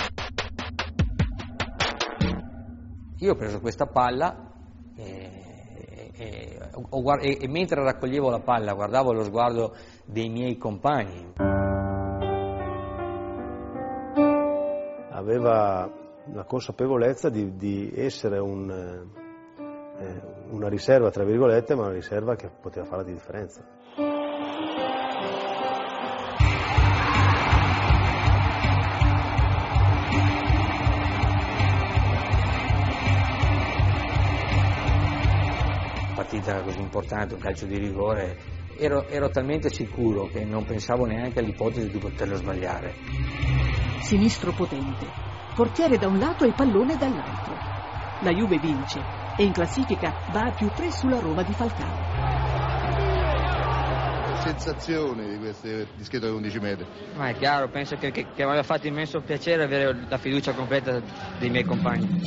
Io ho preso questa palla e mentre raccoglievo la palla guardavo lo sguardo dei miei compagni. Aveva la consapevolezza di essere una riserva tra virgolette, ma una riserva che poteva fare la differenza. Partita così importante, un calcio di rigore, ero talmente sicuro che non pensavo neanche all'ipotesi di poterlo sbagliare. Sinistro potente, portiere da un lato e pallone dall'altro. La Juve vince e in classifica va a +3 sulla Roma di Falcao. Sensazioni di queste dischette da 11 metri? Ma è chiaro, penso che mi abbia fatto immenso piacere avere la fiducia completa dei miei compagni.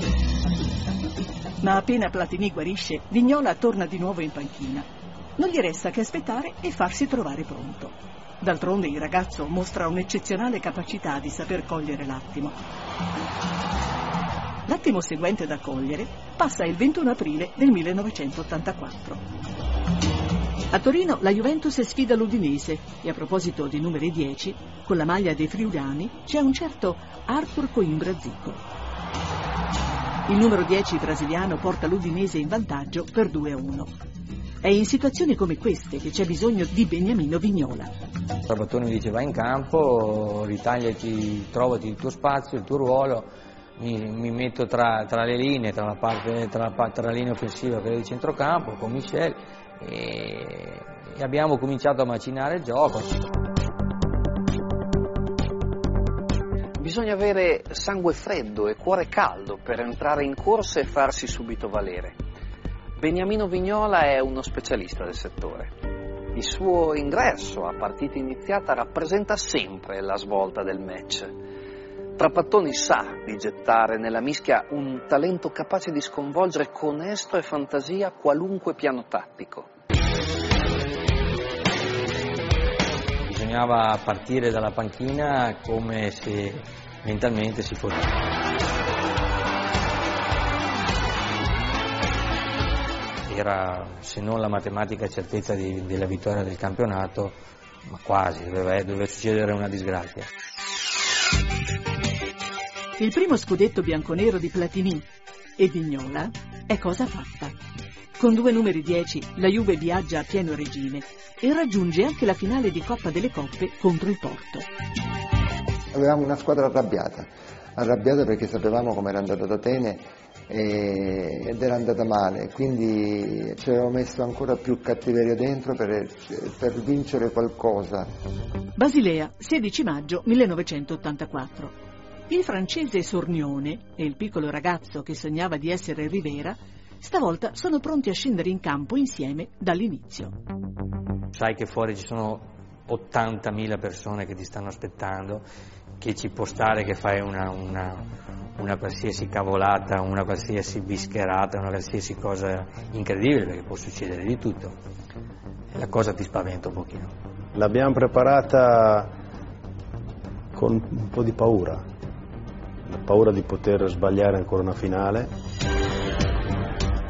Ma appena Platini guarisce, Vignola torna di nuovo in panchina. Non gli resta che aspettare e farsi trovare pronto. D'altronde il ragazzo mostra un'eccezionale capacità di saper cogliere l'attimo. L'attimo seguente da cogliere passa il 21 aprile del 1984. A Torino la Juventus sfida l'Udinese e a proposito di numeri 10, con la maglia dei friulani c'è un certo Arthur Coimbra Zico. Il numero 10 brasiliano porta l'Udinese in vantaggio per 2-1. È in situazioni come queste che c'è bisogno di Beniamino Vignola. Trapattoni mi dice: vai in campo, ritagliati, trovati il tuo spazio, il tuo ruolo. Mi metto tra le linee, tra la linea offensiva e quella di centrocampo con Michel e abbiamo cominciato a macinare il gioco. Bisogna avere sangue freddo e cuore caldo per entrare in corsa e farsi subito valere. Beniamino Vignola è uno specialista del settore. Il suo ingresso a partita iniziata rappresenta sempre la svolta del match. Trapattoni sa di gettare nella mischia un talento capace di sconvolgere con estro e fantasia qualunque piano tattico. Bisognava partire dalla panchina come se mentalmente si fosse. era, se non la matematica certezza della vittoria del campionato, ma quasi, doveva succedere una disgrazia. Il primo scudetto bianconero di Platini e Vignola è cosa fatta. Con due numeri 10 la Juve viaggia a pieno regime e raggiunge anche la finale di Coppa delle Coppe contro il Porto. Avevamo una squadra arrabbiata perché sapevamo come era andata ad Atene ed era andata male, quindi ci avevamo messo ancora più cattiveria dentro per vincere qualcosa. Basilea, 16 maggio 1984. Il francese Sornione e il piccolo ragazzo che sognava di essere Rivera stavolta sono pronti a scendere in campo insieme dall'inizio. Sai che fuori ci sono 80.000 persone che ti stanno aspettando, che ci può stare che fai una qualsiasi cavolata, una qualsiasi bischerata, una qualsiasi cosa incredibile, perché può succedere di tutto. La cosa ti spaventa un pochino. L'abbiamo preparata con un po' di paura, la paura di poter sbagliare ancora una finale.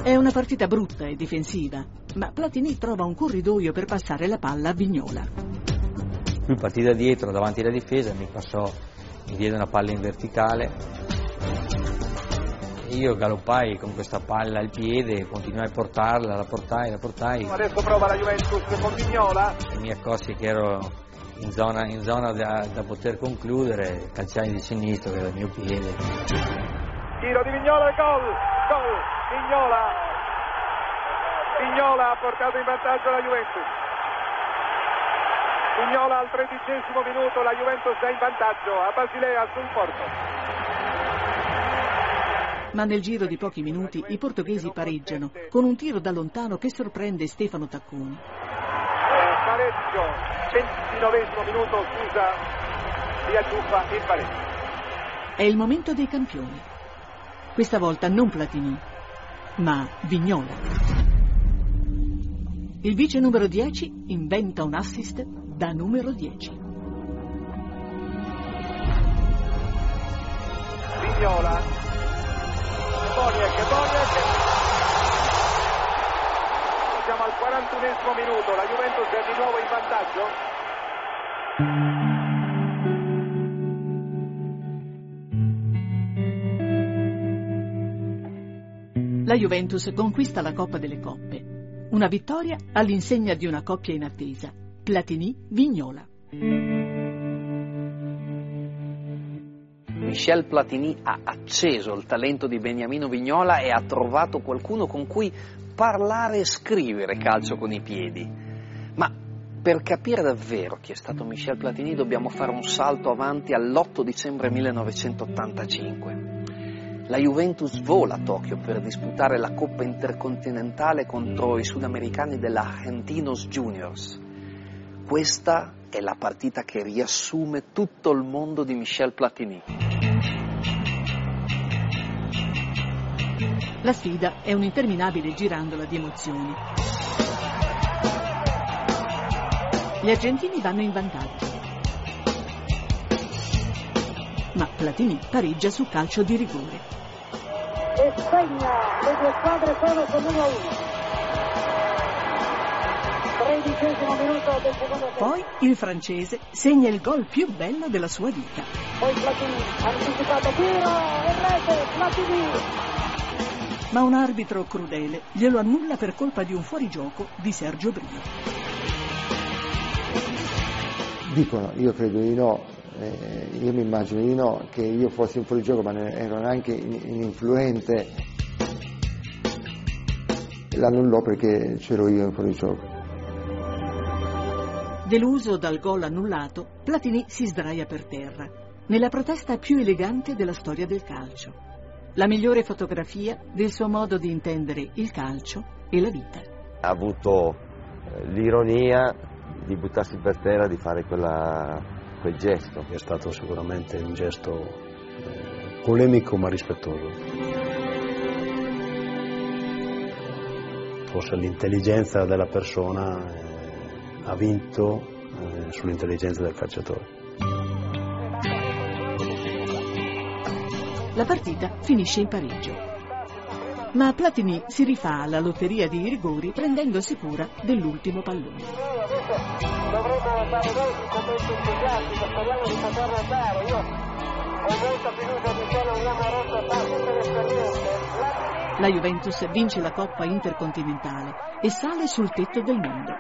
È una partita brutta e difensiva, ma Platini trova un corridoio per passare la palla a Vignola. Lui partì da dietro, davanti alla difesa, mi passò, mi diede una palla in verticale. Io galoppai con questa palla al piede, continuai a portarla, la portai. Adesso prova la Juventus con Vignola. Mi accorsi che ero in zona da poter concludere, calciai di sinistro, che era il mio piede. Tiro di Vignola, gol! Vignola ha portato in vantaggio la Juventus. Vignola al 13° minuto, la Juventus è in vantaggio a Basilea sul Porto. Ma nel giro di pochi minuti i portoghesi pareggiano con un tiro da lontano che sorprende Stefano Tacconi. Pareggio, 29° minuto, scusa, si aggiunta il pareggio. È il momento dei campioni. Questa volta non Platini, ma Vignola. Il vice numero 10 inventa un assist da numero 10. Vignola. Che bolle. Siamo al 41° minuto, la Juventus è di nuovo in vantaggio. La Juventus conquista la Coppa delle Coppe. Una vittoria all'insegna di una coppia in attesa, Platini-Vignola. Michel Platini ha acceso il talento di Beniamino Vignola e ha trovato qualcuno con cui parlare e scrivere calcio con i piedi. Ma per capire davvero chi è stato Michel Platini dobbiamo fare un salto avanti all'8 dicembre 1985. La Juventus vola a Tokyo per disputare la Coppa Intercontinentale contro i sudamericani della Argentinos Juniors. Questa è la partita che riassume tutto il mondo di Michel Platini. La sfida è un'interminabile girandola di emozioni. Gli argentini vanno in vantaggio, ma Platini pareggia su calcio di rigore. E segna, le due squadre sono con 1-1. 13° minuto del secondo tempo. Poi il francese segna il gol più bello della sua vita. Poi Platini, anticipato tiro e rete, Platini. Ma un arbitro crudele glielo annulla per colpa di un fuorigioco di Sergio Brio. Dicono, io credo di no. Io mi immagino di no, che io fossi in fuorigioco, ma ero anche in influente. L'annullò perché c'ero io in fuorigioco. Deluso dal gol annullato, Platini si sdraia per terra, nella protesta più elegante della storia del calcio. La migliore fotografia del suo modo di intendere il calcio e la vita. Ha avuto l'ironia di buttarsi per terra, di fare quel gesto. È stato sicuramente un gesto polemico ma rispettoso. Forse l'intelligenza della persona ha vinto sull'intelligenza del calciatore. La partita finisce in pareggio. ma Platini si rifà alla lotteria di rigori prendendosi cura dell'ultimo pallone. Dovremmo andare noi come entusiasti, speriamo di poter andare, io ho molta fiducia di che non abbiamo rotto a parte per esperienze. La Juventus vince la Coppa Intercontinentale e sale sul tetto del mondo.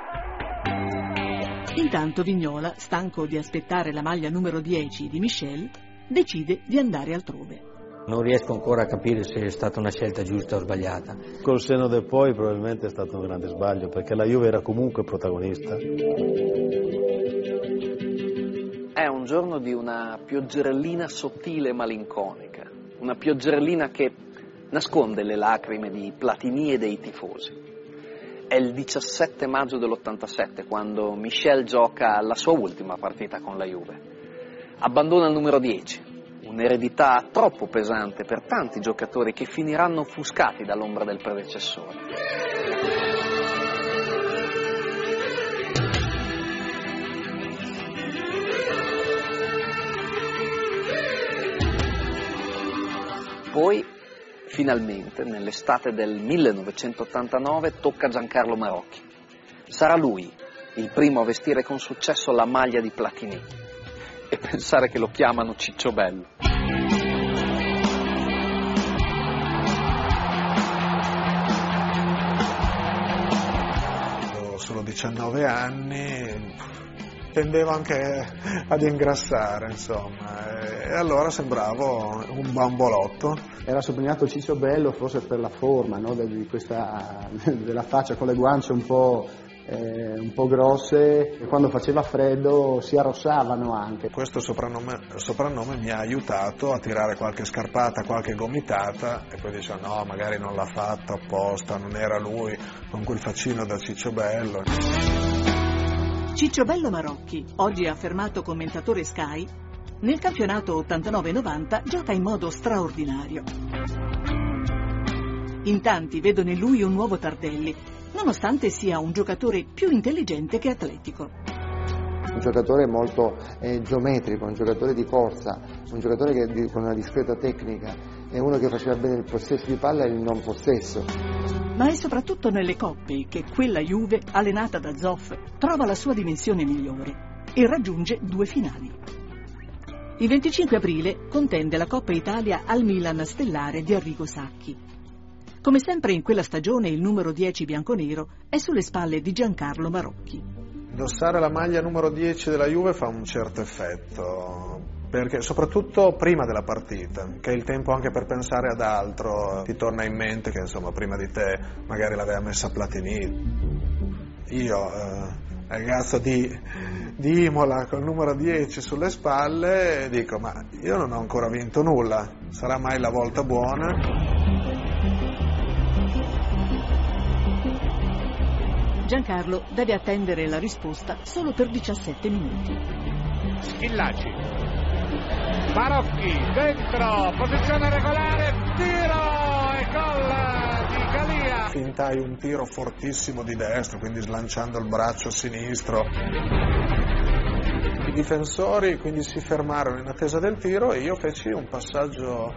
Intanto Vignola, stanco di aspettare la maglia numero 10 di Michel, decide di andare altrove. Non riesco ancora a capire se è stata una scelta giusta o sbagliata. Col senno del poi probabilmente è stato un grande sbaglio, perché la Juve era comunque protagonista. È un giorno di una pioggerellina sottile e malinconica, una pioggerellina che nasconde le lacrime di Platini e dei tifosi. È il 17 maggio dell'87 quando Michel gioca la sua ultima partita con la Juve. Abbandona il numero 10, un'eredità troppo pesante per tanti giocatori che finiranno offuscati dall'ombra del predecessore. Poi finalmente, nell'estate del 1989, tocca Giancarlo Marocchi. Sarà lui il primo a vestire con successo la maglia di Platini. E pensare che lo chiamano Ciccio Bello. Avevo solo 19 anni, tendevo anche ad ingrassare, insomma, e allora sembravo un bambolotto. Era sottolineato Ciccio Bello forse per la forma, no? della faccia, con le guance un po' grosse, e quando faceva freddo si arrossavano anche. Questo soprannome mi ha aiutato a tirare qualche scarpata, qualche gomitata, e poi dicevo no, magari non l'ha fatta apposta, non era lui con quel faccino da Ciccio Bello. Ciccio Bello Marocchi, oggi affermato commentatore Sky, nel campionato 89-90 gioca in modo straordinario. In tanti vedono in lui un nuovo Tardelli, nonostante sia un giocatore più intelligente che atletico. Un giocatore molto geometrico, un giocatore di corsa, un giocatore con una discreta tecnica, è uno che faceva bene il possesso di palla e il non possesso. Ma è soprattutto nelle coppe che quella Juve, allenata da Zoff, trova la sua dimensione migliore e raggiunge due finali. Il 25 aprile contende la Coppa Italia al Milan stellare di Arrigo Sacchi. Come sempre in quella stagione il numero 10 bianconero è sulle spalle di Giancarlo Marocchi. Indossare la maglia numero 10 della Juve fa un certo effetto, perché soprattutto prima della partita, che è il tempo anche per pensare ad altro, ti torna in mente che insomma prima di te magari l'aveva messa Platini. Io, ragazzo di Imola col numero 10 sulle spalle, e dico ma io non ho ancora vinto nulla, sarà mai la volta buona? Giancarlo deve attendere la risposta solo per 17 minuti. Schillaci, Marocchi dentro, posizione regolare, tiro e gol! Fintai un tiro fortissimo di destra, quindi slanciando il braccio sinistro. I difensori quindi si fermarono in attesa del tiro e io feci un passaggio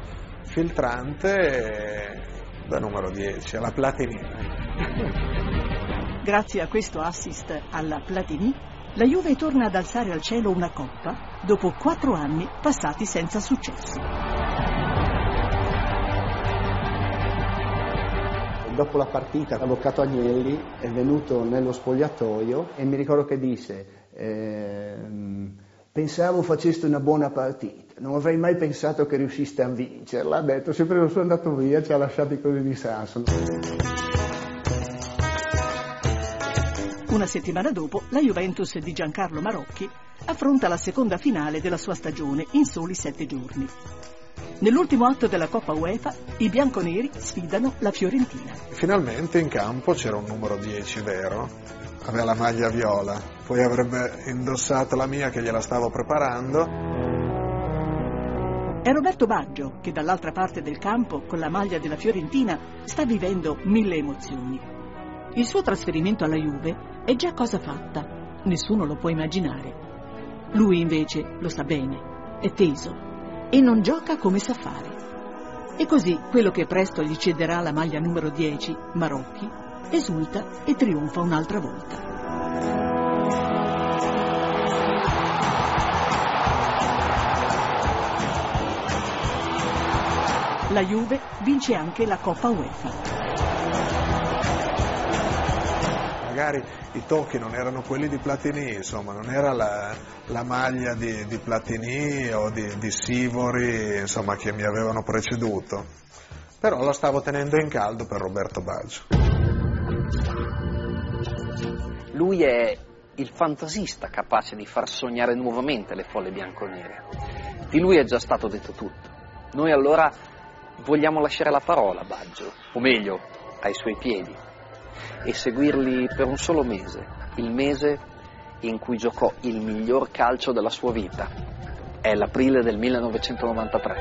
filtrante da numero 10 alla Platini. Grazie a questo assist alla Platini, la Juve torna ad alzare al cielo una coppa dopo 4 anni passati senza successo. Dopo la partita, l'avvocato Agnelli è venuto nello spogliatoio e mi ricordo che disse pensavo faceste una buona partita, non avrei mai pensato che riusciste a vincerla. Ha detto, sempre lo sono andato via, ci ha lasciati così di sasso. Una settimana dopo, la Juventus di Giancarlo Marocchi affronta la seconda finale della sua stagione in soli 7 giorni. Nell'ultimo atto della Coppa UEFA, i bianconeri sfidano la Fiorentina. Finalmente in campo c'era un numero 10 vero, aveva la maglia viola, poi avrebbe indossato la mia che gliela stavo preparando. È Roberto Baggio che dall'altra parte del campo, con la maglia della Fiorentina, sta vivendo mille emozioni. Il suo trasferimento alla Juve è già cosa fatta, nessuno lo può immaginare. Lui invece lo sa bene, è teso e non gioca come sa fare. E così quello che presto gli cederà la maglia numero 10, Marocchi, esulta e trionfa un'altra volta. La Juve vince anche la Coppa UEFA. Magari i tocchi non erano quelli di Platini, insomma, non era la maglia di Platini o di Sivori, insomma, che mi avevano preceduto, però la stavo tenendo in caldo per Roberto Baggio. Lui è il fantasista capace di far sognare nuovamente le folle bianconere. Di lui è già stato detto tutto. Noi allora vogliamo lasciare la parola a Baggio, o meglio, ai suoi piedi, e seguirli per un solo mese, il mese in cui giocò il miglior calcio della sua vita. È l'aprile del 1993.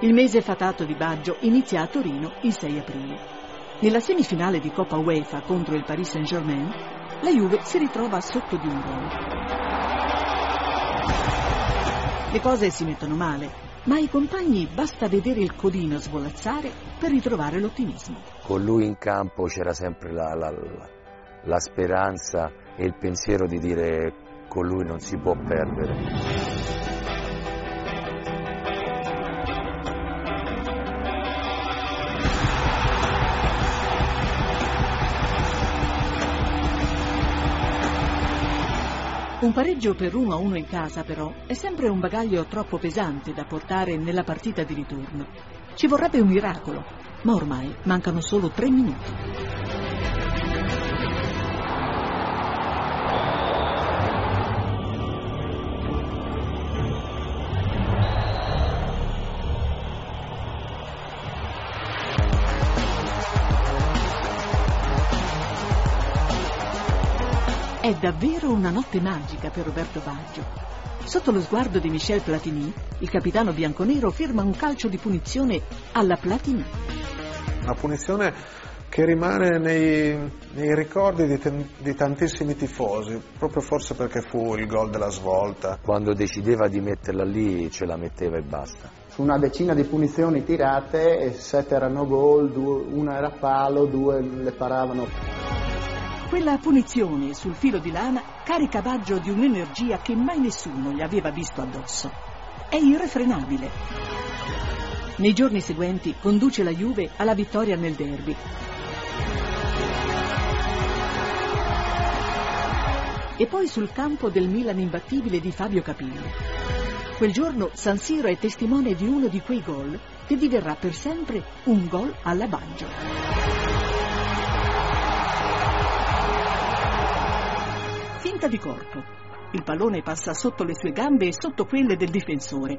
Il mese fatato di Baggio inizia a Torino il 6 aprile. Nella semifinale di Coppa UEFA contro il Paris Saint-Germain, la Juve si ritrova sotto di un gol. Le cose si mettono male, ma ai compagni basta vedere il codino svolazzare per ritrovare l'ottimismo. Con lui in campo c'era sempre la speranza e il pensiero di dire: con lui non si può perdere. Un pareggio per 1-1 in casa, però, è sempre un bagaglio troppo pesante da portare nella partita di ritorno. Ci vorrebbe un miracolo, ma ormai mancano solo 3 minuti. È davvero una notte magica per Roberto Baggio. Sotto lo sguardo di Michel Platini, il capitano bianconero firma un calcio di punizione alla Platini. Una punizione che rimane nei ricordi di tantissimi tifosi, proprio forse perché fu il gol della svolta. Quando decideva di metterla lì, ce la metteva e basta. Su una decina di punizioni tirate, 7 erano gol, 1 era palo, 2 le paravano. Quella punizione sul filo di lana carica Baggio di un'energia che mai nessuno gli aveva visto addosso. È irrefrenabile. Nei giorni seguenti conduce la Juve alla vittoria nel derby e poi sul campo del Milan imbattibile di Fabio Capello. Quel giorno San Siro è testimone di uno di quei gol che diverrà per sempre un gol alla Baggio. Finta di corpo, il pallone passa sotto le sue gambe e sotto quelle del difensore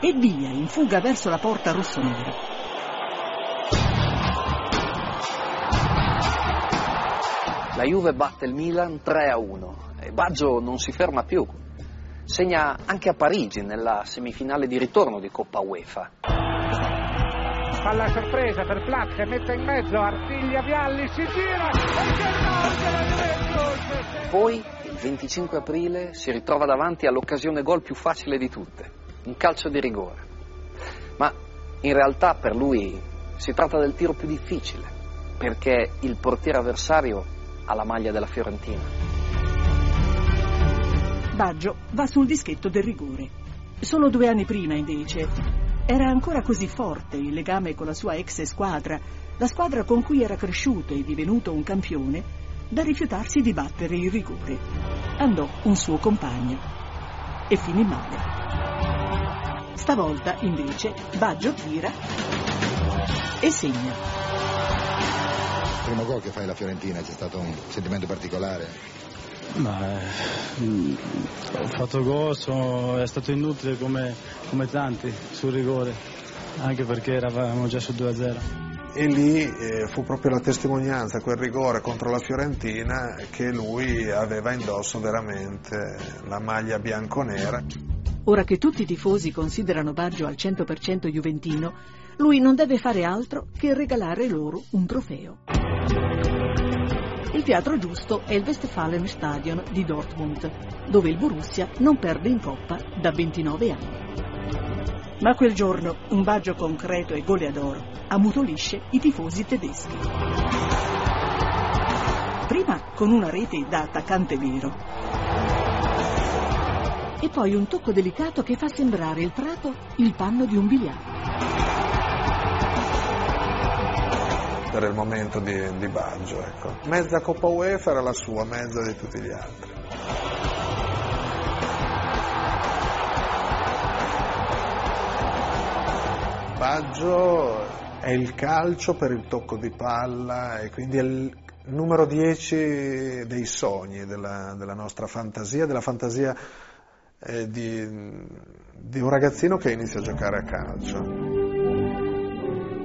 e via in fuga verso la porta rossonera. La Juve batte il Milan 3-1 e Baggio non si ferma più, segna anche a Parigi nella semifinale di ritorno di Coppa UEFA. Palla sorpresa per Plat che mette in mezzo, artiglia Vialli, si gira e che poi il 25 aprile si ritrova davanti all'occasione gol più facile di tutte, un calcio di rigore. Ma in realtà per lui si tratta del tiro più difficile, perché il portiere avversario ha la maglia della Fiorentina. Baggio va sul dischetto del rigore. Solo 2 anni prima, invece, era ancora così forte il legame con la sua ex squadra, la squadra con cui era cresciuto e divenuto un campione, da rifiutarsi di battere il rigore. Andò un suo compagno e finì male. Stavolta, invece, Baggio tira e segna. Il primo gol che fai alla Fiorentina c'è stato un sentimento particolare? Ma ho fatto gol, è stato inutile come tanti sul rigore, anche perché eravamo già su 2-0. E lì fu proprio la testimonianza, quel rigore contro la Fiorentina, che lui aveva indosso veramente la maglia bianconera. Ora che tutti i tifosi considerano Baggio al 100% juventino, lui non deve fare altro che regalare loro un trofeo. Il teatro giusto è il Westfalenstadion di Dortmund, dove il Borussia non perde in Coppa da 29 anni. Ma quel giorno un Baggio concreto e goleador ammutolisce i tifosi tedeschi. Prima con una rete da attaccante vero e poi un tocco delicato che fa sembrare il prato il panno di un biliardo. Era il momento di Baggio, ecco. Mezza Coppa UEFA era la sua, mezza di tutti gli altri. Baggio è il calcio per il tocco di palla e quindi è il numero 10 dei sogni, della nostra fantasia, della fantasia di un ragazzino che inizia a giocare a calcio.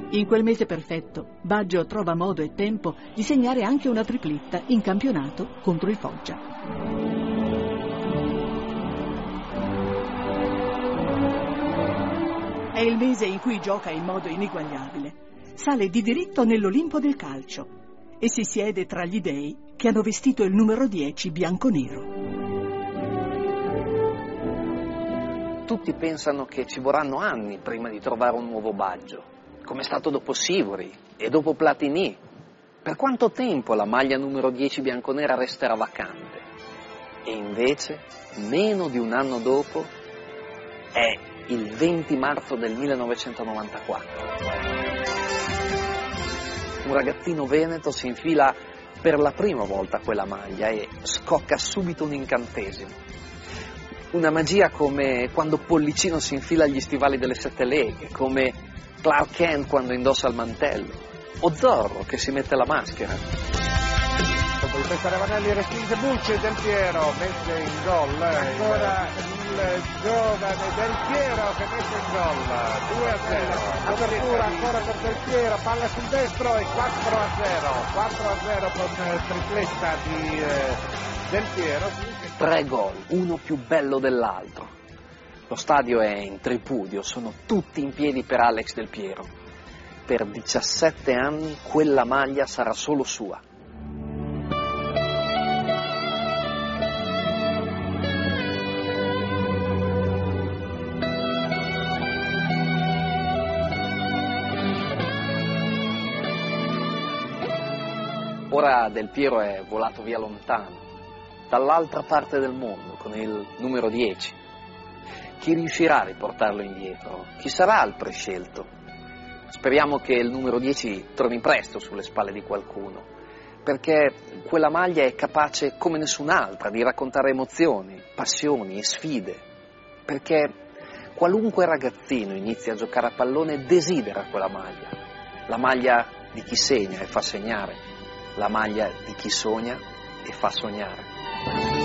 In quel mese perfetto, Baggio trova modo e tempo di segnare anche una tripletta in campionato contro il Foggia. È il mese in cui gioca in modo ineguagliabile. Sale di diritto nell'Olimpo del calcio e si siede tra gli dei che hanno vestito il numero 10 bianconero. Tutti pensano che ci vorranno anni prima di trovare un nuovo Baggio, come è stato dopo Sivori e dopo Platini. Per quanto tempo la maglia numero 10 bianconera resterà vacante? E invece, meno di un anno dopo, è il 20 marzo del 1994. Un ragazzino veneto si infila per la prima volta quella maglia e scocca subito un incantesimo. Una magia come quando Pollicino si infila agli stivali delle sette leghe, come Clark Kent quando indossa il mantello, o Zorro che si mette la maschera. Dopo il testa Ravanelli respinge Bucci, Del Piero mette in gol, ancora il giovane Del Piero che mette in gol, 2-0, apertura ancora per Del Piero, palla sul destro e 4-0 con tripletta di Del Piero. 3 gol, uno più bello dell'altro. Lo stadio è in tripudio, sono tutti in piedi per Alex Del Piero. Per 17 anni quella maglia sarà solo sua. Ora Del Piero è volato via lontano, dall'altra parte del mondo, con il numero 10. Chi riuscirà a riportarlo indietro? Chi sarà il prescelto? Speriamo che il numero 10 torni presto sulle spalle di qualcuno, perché quella maglia è capace come nessun'altra di raccontare emozioni, passioni e sfide, perché qualunque ragazzino inizia a giocare a pallone desidera quella maglia, la maglia di chi segna e fa segnare, la maglia di chi sogna e fa sognare.